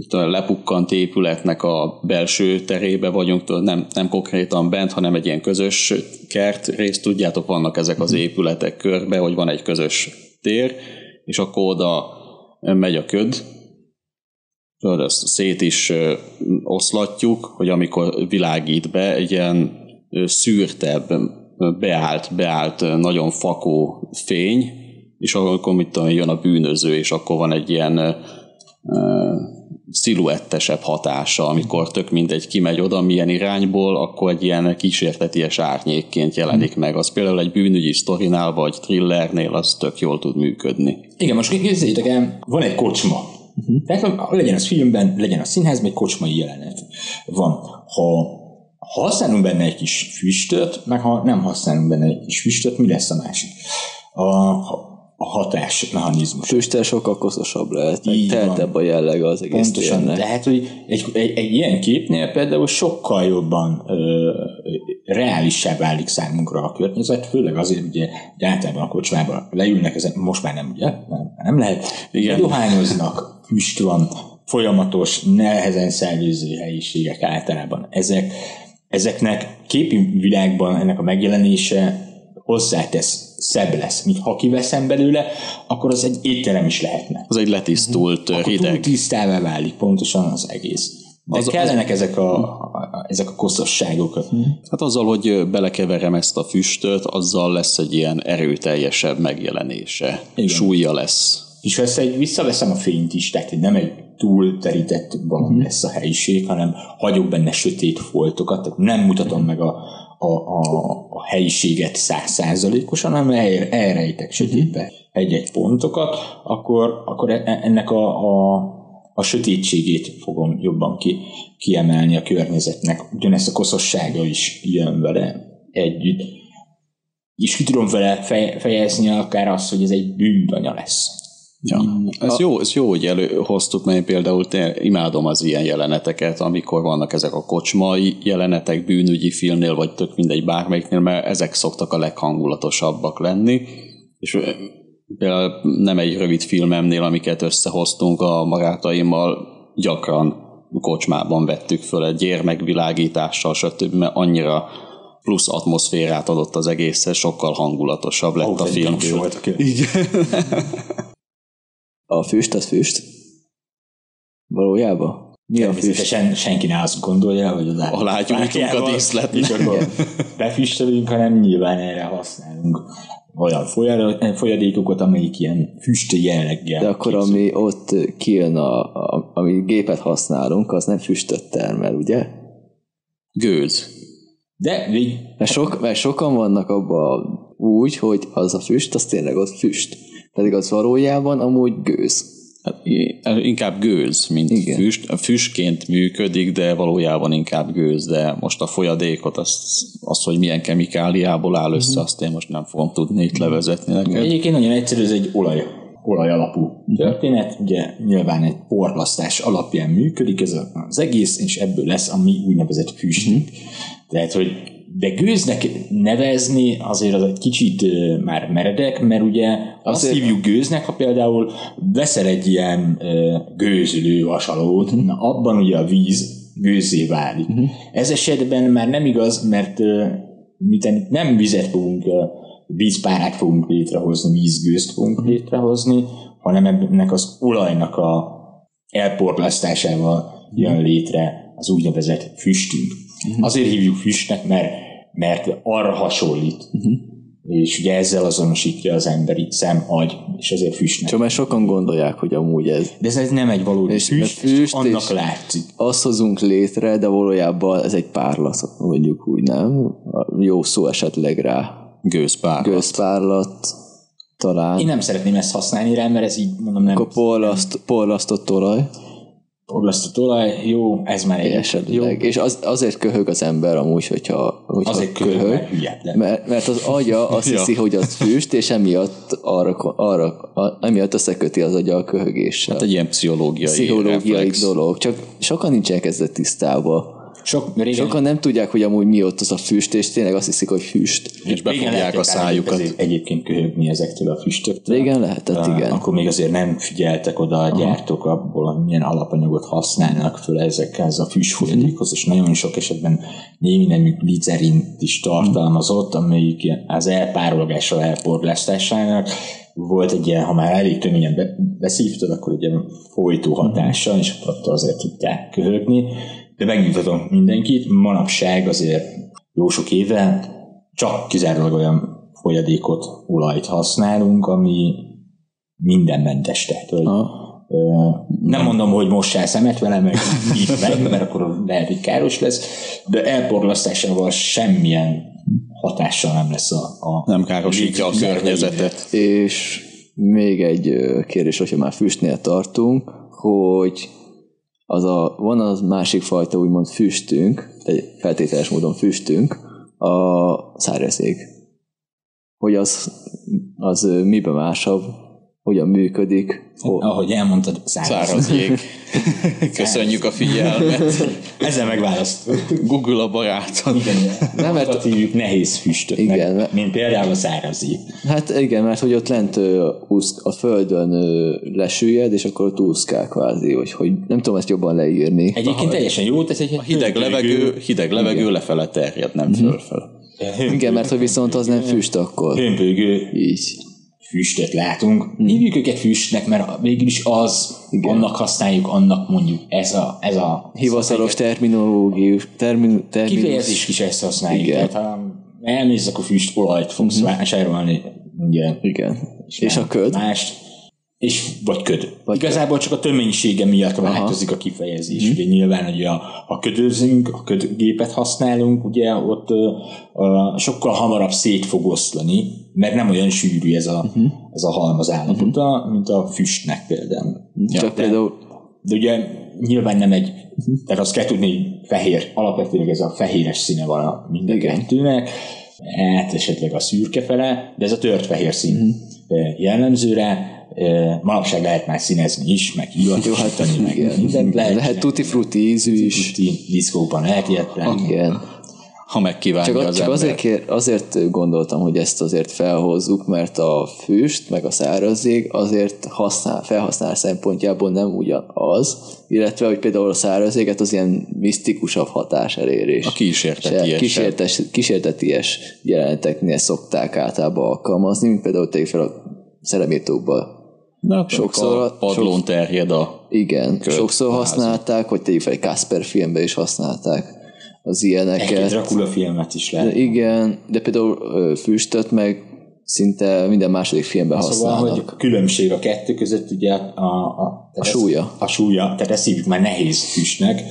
a lepukkant épületnek a belső terébe vagyunk, nem, nem konkrétan bent, hanem egy ilyen közös kert részt, tudjátok, vannak ezek az épületek körbe, hogy van egy közös tér, és akkor oda megy a köd, ezt szét is oszlatjuk, hogy amikor világít be, egy ilyen szűrtebb, beállt, beállt, nagyon fakó fény, és akkor mit tudom, jön a bűnöző, és akkor van egy ilyen e, sziluettesebb hatása, amikor tök mindegy kimegy oda, milyen irányból, akkor egy ilyen kísérteties árnyékként jelenik meg. Az például egy bűnügyi sztorinál, vagy thrillernél, az tök jól tud működni. Igen, most képzeljétek el, van egy kocsma. Uh-huh. Tehát legyen az filmben, legyen a színházban, egy kocsmai jelenet van. Ha, ha használunk benne egy kis füstöt, meg ha nem használunk benne egy kis füstöt, mi lesz a másik? A... a hatásmechanizmus. Füsttel sokkal koszosabb lehet, teltebb a jelleg az egész. Pontosan, térnek. Tehát, hogy egy, egy, egy ilyen képnél például sokkal jobban ö, reálissá válik számunkra a környezet, főleg azért, ugye, hogy általában a kocsmában leülnek, ezen, most már nem, ugye? Nem, nem lehet. Igen. Dohányoznak, füst van, folyamatos, nehezen szervező helyiségek általában. Ezek, ezeknek képi világban ennek a megjelenése hozzátesz, szebb lesz. Míg ha kiveszem belőle, akkor az egy étterem is lehetne. Az egy letisztult uh-huh. hideg. Akkor tisztává válik pontosan az egész. De az, kellenek az... ezek, a, a, ezek a koszosságok. Hát azzal, hogy belekeverem ezt a füstöt, azzal lesz egy ilyen erőteljesebb megjelenése. Igen. Súlya lesz. És persze egy visszaveszem a fényt is, tehát nem egy túl terített valami uh-huh. lesz a helyiség, hanem hagyok benne sötét foltokat, tehát nem mutatom uh-huh. meg a A, a, a helyiséget száz százalékosan, hanem el, elrejtek sötétbe egy-egy pontokat, akkor, akkor ennek a, a, a sötétségét fogom jobban ki, kiemelni a környezetnek. Ugyanezt a koszossága is jön vele együtt. És ki tudom vele fej, fejezni akár azt, hogy ez egy bűnbanya lesz. Ja. Ez, a... jó, ez jó, hogy előhoztuk, mert például imádom az ilyen jeleneteket, amikor vannak ezek a kocsmai jelenetek bűnügyi filmnél, vagy tök mindegy bármelyiknél, mert ezek szoktak a leghangulatosabbak lenni. És például nem egy rövid filmemnél, amiket összehoztunk a barátaimmal, gyakran kocsmában vettük föl egy gyermekvilágítással, stb., mert annyira plusz atmoszférát adott az egészen, sokkal hangulatosabb lett oh, a film. Igen. A füst, az füst? Valójában? Mi a füst? Sen, senki ne azt gondolja, hogy az alágyújtunk a díszletnek. És akkor befüstelünk, hanem nyilván erre használunk olyan folyadékokat, amelyik ilyen füstő jelleggel. De akkor képzünk. Ami ott kijön, a, a, ami gépet használunk, az nem füstöt termel, ugye? Gőz. De mi? Mert, sok, mert sokan vannak abban úgy, hogy az a füst, az tényleg az füst. Pedig az valójában amúgy gőz. Hát, inkább gőz, mint igen. füst. Füstként működik, de valójában inkább gőz. De most a folyadékot, azt, azt hogy milyen kemikáliából áll össze, mm-hmm. azt én most nem fogom tudni itt levezetni neked. Egyébként nagyon egyszerű, ez egy olaj, olaj alapú történet. Ugye nyilván egy porlasztás alapján működik ez az egész, és ebből lesz a mi úgynevezett füst. Mm-hmm. Tehát, hogy de gőznek nevezni azért az egy kicsit uh, már meredek, mert ugye azt azért hívjuk gőznek, ha például veszel egy ilyen uh, gőzölő vasalót, mm. na abban ugye a víz gőzzé válik. Mm. Ez esetben már nem igaz, mert uh, miten nem vizet fogunk, uh, vízpárát fogunk létrehozni, vízgőzt fogunk mm. létrehozni, hanem ennek az olajnak a elporlasztásával mm. jön létre az úgynevezett füstünk. Mm. Azért hívjuk füstnek, mert mert arra hasonlít. Uh-huh. és ugye ezzel azonosítja az emberi szem, agy, és azért füstnek. Csak már sokan gondolják, hogy amúgy ez. De ez nem egy valódi füst, füst, annak látszik. Azt hozunk létre, de valójában ez egy párlat, mondjuk úgy, nem? Jó szó esetleg rá. Gőzpárlat. Gőzpárlat. Talán. Én nem szeretném ezt használni rá, mert ez így mondom nem... Akkor porlaszt, porlasztott olaj. Porlasztott olaj, jó, ez már egy esetleg. És az, azért köhög az ember amúgy, hogyha, hogyha azért köhög, köhög mert, mert, mert az agya azt hiszi, hogy az füst, és emiatt, arra, arra, a, emiatt összeköti az agya a köhögéssel. Hát egy ilyen pszichológiai, pszichológiai reflex. dolog. Csak sokan nincsenek ezzel tisztában. Sok, régen... Sokan nem tudják, hogy amúgy mi ott az a füst, és tényleg azt hiszik, hogy füst. És befogják a szájukat. Egyébként köhögni ezektől a füstöktől. Régen lehetett, igen. Akkor még azért nem figyeltek oda a gyártók abból, hogy milyen alapanyagot használnak föl ezekkel a füstfolyadékhoz, és nagyon sok esetben némi nemű glicerint is tartalmazott, amelyik az elpárolgással, elporlasztásának volt egy ilyen, ha már elég töményen beszívtad, akkor egy ilyen folytó hatással, és attól azért tudták köhögni. De megnyugtatom mindenkit, manapság azért jó sok éve csak kizárólag olyan folyadékot, olajt használunk, ami mindenmentes. Tehát, hogy, ö, nem mondom, hogy mossál szemet vele, meg így meg, mert akkor lehet, hogy káros lesz, de elporlasztásával semmilyen hatással nem lesz a... a nem károsítja a környezetet. És még egy kérdés, hogyha már füstnél tartunk, hogy az a, van az másik fajta úgymond füstünk, egy feltételes módon füstünk, a szárnyaszék. Hogy az, az miben másabb, hogyan működik. Hol... Ahogy elmondtad, száraz jég. Köszönjük a figyelmet. Ezzel megválasztottuk. Google a barátom. Nem, mert hívjuk nehéz füstöt, igen, meg, mint például a száraz jég. Hát igen, mert hogy ott lent a földön lesüllyed, és akkor ott úszkál kvázi, hogy, hogy nem tudom ezt jobban leírni. Egyébként teljesen jó, ez egy hideg levegő, hideg levegő igen. Lefele terjed, nem mm-hmm. fölfele. Igen, mert hogy viszont az nem füst akkor. Hömpögő. Így. Füstöt látunk. Hívjuk hmm. őket füstnek, mert végül is az, igen. Annak használjuk, annak mondjuk ez a... Ez a hivatalos terminológia. Termin, terminus... Kifejezés is ezt használjuk. Igen. Tehát ha elmész, akkor füstolajt fogsz hmm. vásárolni. Igen. Igen. És, és a köd? Mást. És vagy köd. Vagy igazából köd. Csak a töménysége miatt változik aha. a kifejezés. Hmm. Ugye nyilván, hogy a, a ködözünk, a ködgépet használunk, ugye ott a, a, sokkal hamarabb szét fog oszlani, mert nem olyan sűrű ez a, uh-huh. ez a halmaz állapota, uh-huh. mint a füstnek például. Ja, Csak de, például... de ugye nyilván nem egy, uh-huh. tehát azt kell tudni, fehér, alapvetően ez a fehéres színe van a minden kettőnek, hát esetleg a szürke fele, de ez a tört fehér szín uh-huh. jellemzőre, manapság lehet már színezni is, meg hivatani, meg mindent lehet. Lehet tutti-frutti ízű is. Tutti diszkóban lehet ilyet. Igen. Ha megkívánja csak, az csak ember. Csak azért, azért gondoltam, hogy ezt azért felhozzuk, mert a füst, meg a szárazég azért használ, felhasználás szempontjából nem ugyanaz, illetve, hogy például a szárazéget az ilyen misztikusabb hatás elérés. A kísérteties. Kísértes, kísérteties jeleneteknél szokták általában alkalmazni, mint például tegyük fel a szeremírtókban. Sokszor a padlón terjed a... Igen, sokszor használták, hogy tegyük fel egy Kasper filmben is használták az ilyeneket. Egy-két Dracula filmet is lehet. De igen, de például füstöt meg szinte minden második filmben szóval, használnak. Szóval, hogy különbség a kettő között ugye a... A, a, a súlya. A súlya, tehát ezt hívjuk már nehéz füstnek,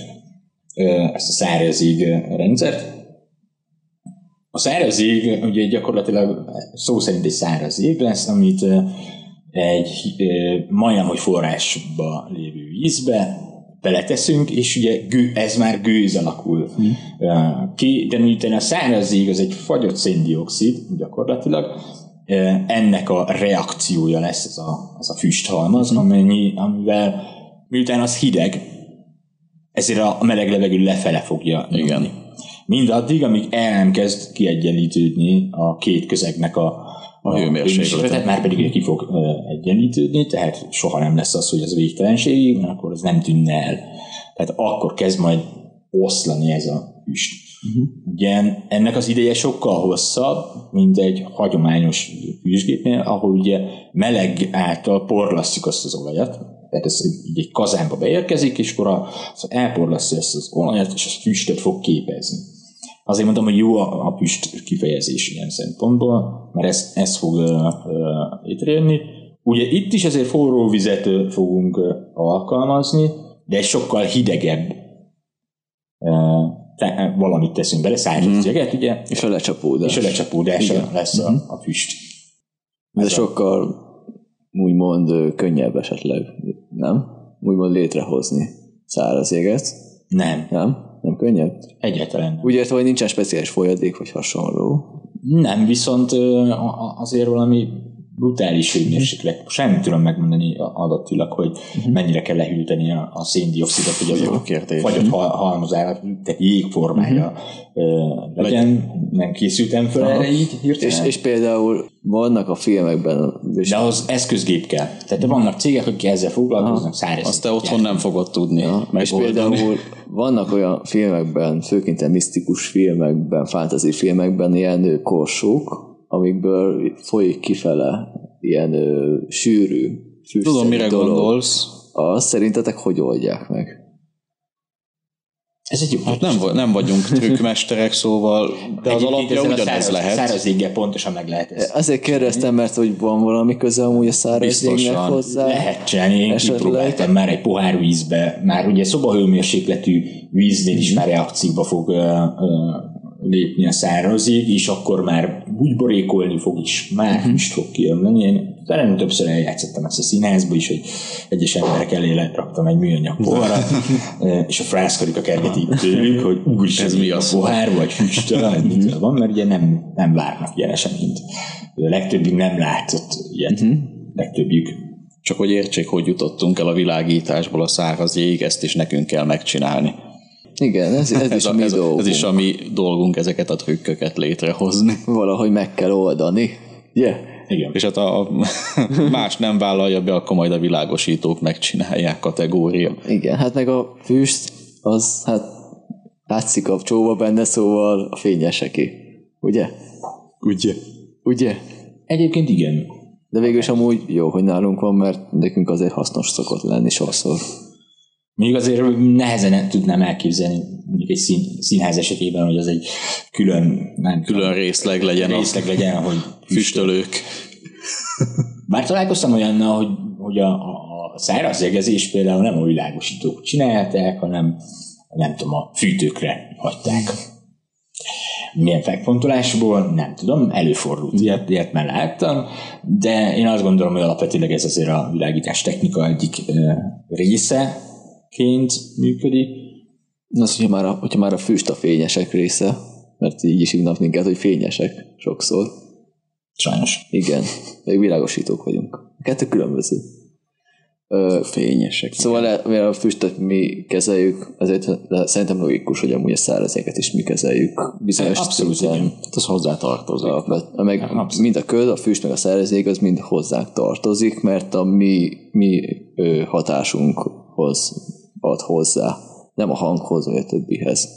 ezt a szárazíg rendszert. A szárazíg ugye gyakorlatilag szó szerint egy szárazíg lesz, amit egy majdnem, hogy forrásba lévő vízbe beleteszünk, és ugye gő, ez már gőz alakul hmm. ki, de miután a szárazíg az egy fagyott széndioxid gyakorlatilag, ennek a reakciója lesz ez a, ez a füsthalmaz, hmm. amennyi, amivel miután az hideg, ezért a meleg levegő lefele fogja nyomni. Mindaddig, amíg el nem kezd kiegyenlítődni a két közegnek a a hőmérsékletet, már pedig ki fog egyenlítődni, tehát soha nem lesz az, hogy az végtelenségig, mert akkor az nem tűnne el. Tehát akkor kezd majd oszlani ez a füst. Uh-huh. Ugye ennek az ideje sokkal hosszabb, mint egy hagyományos füstgépnél, ahol ugye meleg által porlasztjuk azt az olajat, tehát ez így egy kazánba beérkezik, és akkor elporlasztja ezt az olajat, és az füstöt fog képezni. Azért mondom, hogy jó a, a püst kifejezés ilyen szempontból, mert ez, ez fog uh, uh, étrejönni. Ugye itt is azért forró vizet fogunk uh, alkalmazni, de sokkal hidegebb uh, te, valamit teszünk bele, száraz üzeget, mm. ugye? És a lecsapódás. És a lecsapódás lesz a, a füst. De ez sokkal a... úgymond könnyebb esetleg, nem? Úgymond létrehozni száraz jeget. Nem. Nem? Nem könnyebb? Egyáltalán nem. Úgy értem, hogy nincsen speciális folyadék, vagy hasonló. Nem, viszont azért valami brutális hőmérséklet. Sem tudom megmondani adatilag, hogy mennyire kell lehűteni a széndioxidot, hogy az a fagyott halmozára jégformája legyen. Nem készültem fel erre így. És, és például vannak a filmekben... De az eszközgép kell. Tehát vannak cégek, akik ezzel foglalkoznak, száraz. Azt te otthon nem fogod tudni. Ja. És például vannak olyan filmekben, főként a misztikus filmekben, fantasy filmekben ilyen korsók, amikből folyik kifele ilyen ö, sűrű, fűszerű Tudom, mire dolog. Gondolsz. Azt szerintetek hogy oldják meg? Ez egy jó hát nem, nem vagyunk trükkmesterek, szóval de az alapja ugyanez lehet. Száraz éggel pontosan meg lehet ezt. Azért kérdeztem, mert hogy van valami köze amúgy a száraz égnek hozzá. Lehet csinálni, én esetleg. Kipróbáltam már egy pohár vízbe, már ugye szobahőmérsékletű víznél is már reakcióba fog ö, ö, lépni a szárazig, és akkor már úgy borékolni fog is, már uh-huh. is fog kiömleni. Én talán többször eljátszottam ezt a színházba is, hogy egyes emberek elé raktam egy műanyag poharat, és a frászkodik a kerget így tőlük, hogy úgyis ez mi a pohár, vagy füstöl, van, mert ugye nem, nem várnak ilyen eseményt. A legtöbbjük nem látott ilyet. Uh-huh. Legtöbbjük. Csak hogy értsék, hogy jutottunk el a világításból a száraz jég, ezt is nekünk kell megcsinálni. Igen, ez, ez, ez is a, mi ez, dolgunk. Ez is a mi dolgunk, ezeket a trükköket létrehozni. Valahogy meg kell oldani. Yeah. Igen. És hát a, a más nem vállalja be, akkor majd a világosítók megcsinálják kategória. Igen, hát meg a füst, az hát látszik a csóba benne, szóval a fényeseké. Ugye? Ugye? Ugye? Egyébként igen. De végül is amúgy jó, hogy nálunk van, mert nekünk azért hasznos szokott lenni sokszor. Mondjuk azért nehezen tudnám elképzelni mondjuk egy szín, színház esetében, hogy az egy külön, nem, külön részleg legyen, részleg a legyen, hogy füstölők. Bár találkoztam olyannal, hogy, hogy a, a száraz jegezés például nem a világosítók csinálták, hanem nem tudom, a fűtőkre hagyták. Milyen megfontolásból, nem tudom, előfordult. Ilyet, ilyet már láttam, de én azt gondolom, hogy alapvetőleg ez azért a világítás technika egyik része, ként működik. Az, hogyha már, a, hogyha már a füst a fényesek része, mert így is hívnak minket, hogy fényesek sokszor. Sajnos. Igen, még világosítók vagyunk. A kettő különböző. Ö, fényesek. Szóval mivel a füstet mi kezeljük, azért szerintem logikus, hogy amúgy a szárazéket is mi kezeljük. Bizonyos abszolút, igen. Az hozzá tartozik. A, meg abszolút. Mind a köd, a füst meg a szárazék, az mind hozzá tartozik, mert a mi, mi ö, hatásunkhoz ad hozzá, nem a hanghoz, vagy a többihez.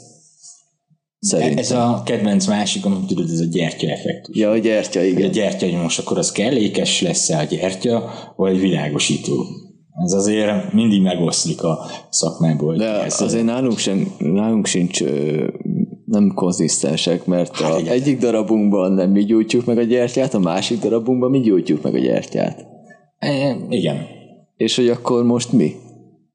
Szerintem. Ez a kedvenc másik, amit tudod, ez a gyertya effektus. Ja, a gyertya, igen. A gyertya, hogy most akkor az kellékes lesz-e a gyertya, vagy világosító. Ez azért mindig megoszlik a szakmából. De ez azért ez. Nálunk, sem, nálunk sincs nem konzisztensek, mert hát, a egyik darabunkban nem mi gyújtjuk meg a gyertyát, a másik darabunkban mi gyújtjuk meg a gyertyát. É, igen. És hogy akkor most mi?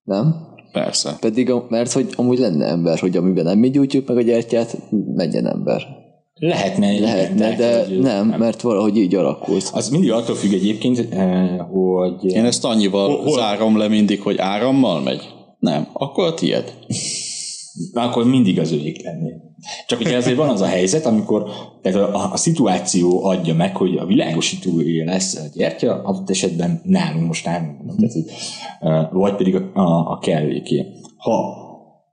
Nem? Persze. Pedig, a, mert hogy amúgy lenne ember, hogy amiben nem mi gyújtjuk meg a gyertyát, menjen ember. Lehetne. Lehetne, de, de nem, nem, mert valahogy így alakult. Az mindig attól függ egyébként, hogy... Én ezt annyival hol, hol? zárom le mindig, hogy árammal megy. Nem. Akkor a tiéd. Akkor mindig az övék lenni. Csak ugye azért van az a helyzet, amikor tehát a, a, a szituáció adja meg, hogy a világosítója lesz a gyertya, adott esetben nálunk, most nálunk, tehát, hogy, vagy pedig a, a, a kelléké. Ha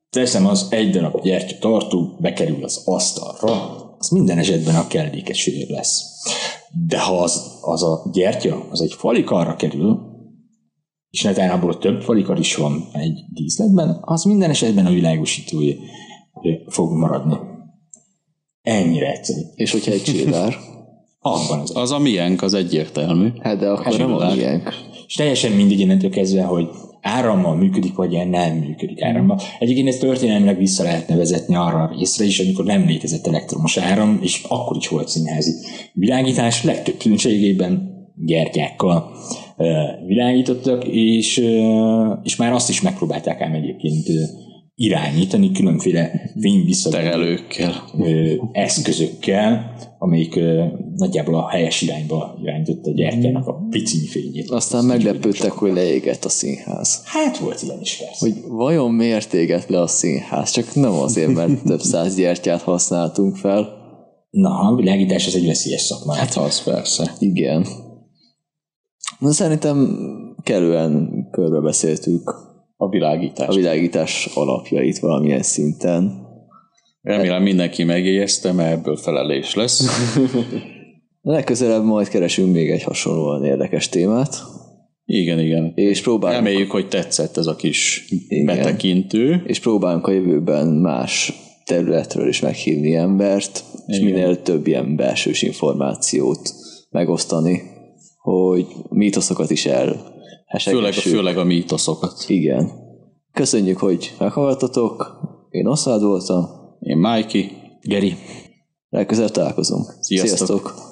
teszem az egy darab gyertya tartó, bekerül az asztalra, az minden esetben a kellékesőjér lesz. De ha az, az a gyertya, az egy falikarra kerül, és netán abból több falikar is van egy díszletben, az minden esetben a világosítója fog maradni. Ennyire egyszerű. És hogyha egy csillár? Abban az. Az a miénk, az egyértelmű. Hát de akkor nem a miénk. És teljesen mindig innentől kezdve, hogy árammal működik, vagy ilyen nem működik árammal. Egyébként ezt történelmileg vissza lehetne vezetni arra a részre is, amikor nem létezett elektromos áram, és akkor is volt színházi világítás, legtöbb tűnségében gyertyákkal világítottak, és, és már azt is megpróbálták ám egyébként irányítani különféle fényvisszaterelőkkel, eszközökkel, amelyik ö, nagyjából a helyes irányba irányította a gyertyának a piciny fényét. Aztán meglepődtek, hogy leégett a színház. Hát volt ilyen is persze. Hogy vajon miért égett le a színház? Csak nem azért, mert több száz gyertyát használtunk fel. Na, a világítás az egy veszélyes szakma. Hát az persze. Igen. Na, szerintem kellően körbebeszéltük a világítás. A világítás alapjait valamilyen szinten. Remélem mindenki megjegyezte, mert ebből felelés lesz. Legközelebb majd keresünk még egy hasonlóan érdekes témát. Igen, igen. És próbálunk... Reméljük, hogy tetszett ez a kis igen. betekintő. És próbálunk a jövőben más területről is meghívni embert, és igen. minél több ilyen belsős információt megosztani, hogy mítoszokat is el... Főleg, főleg a mítoszokat. Igen. Köszönjük, hogy meghallgattatok. Én Oszlád voltam. Én Májki. Geri. Legközelebb találkozunk. Sziasztok. Sziasztok.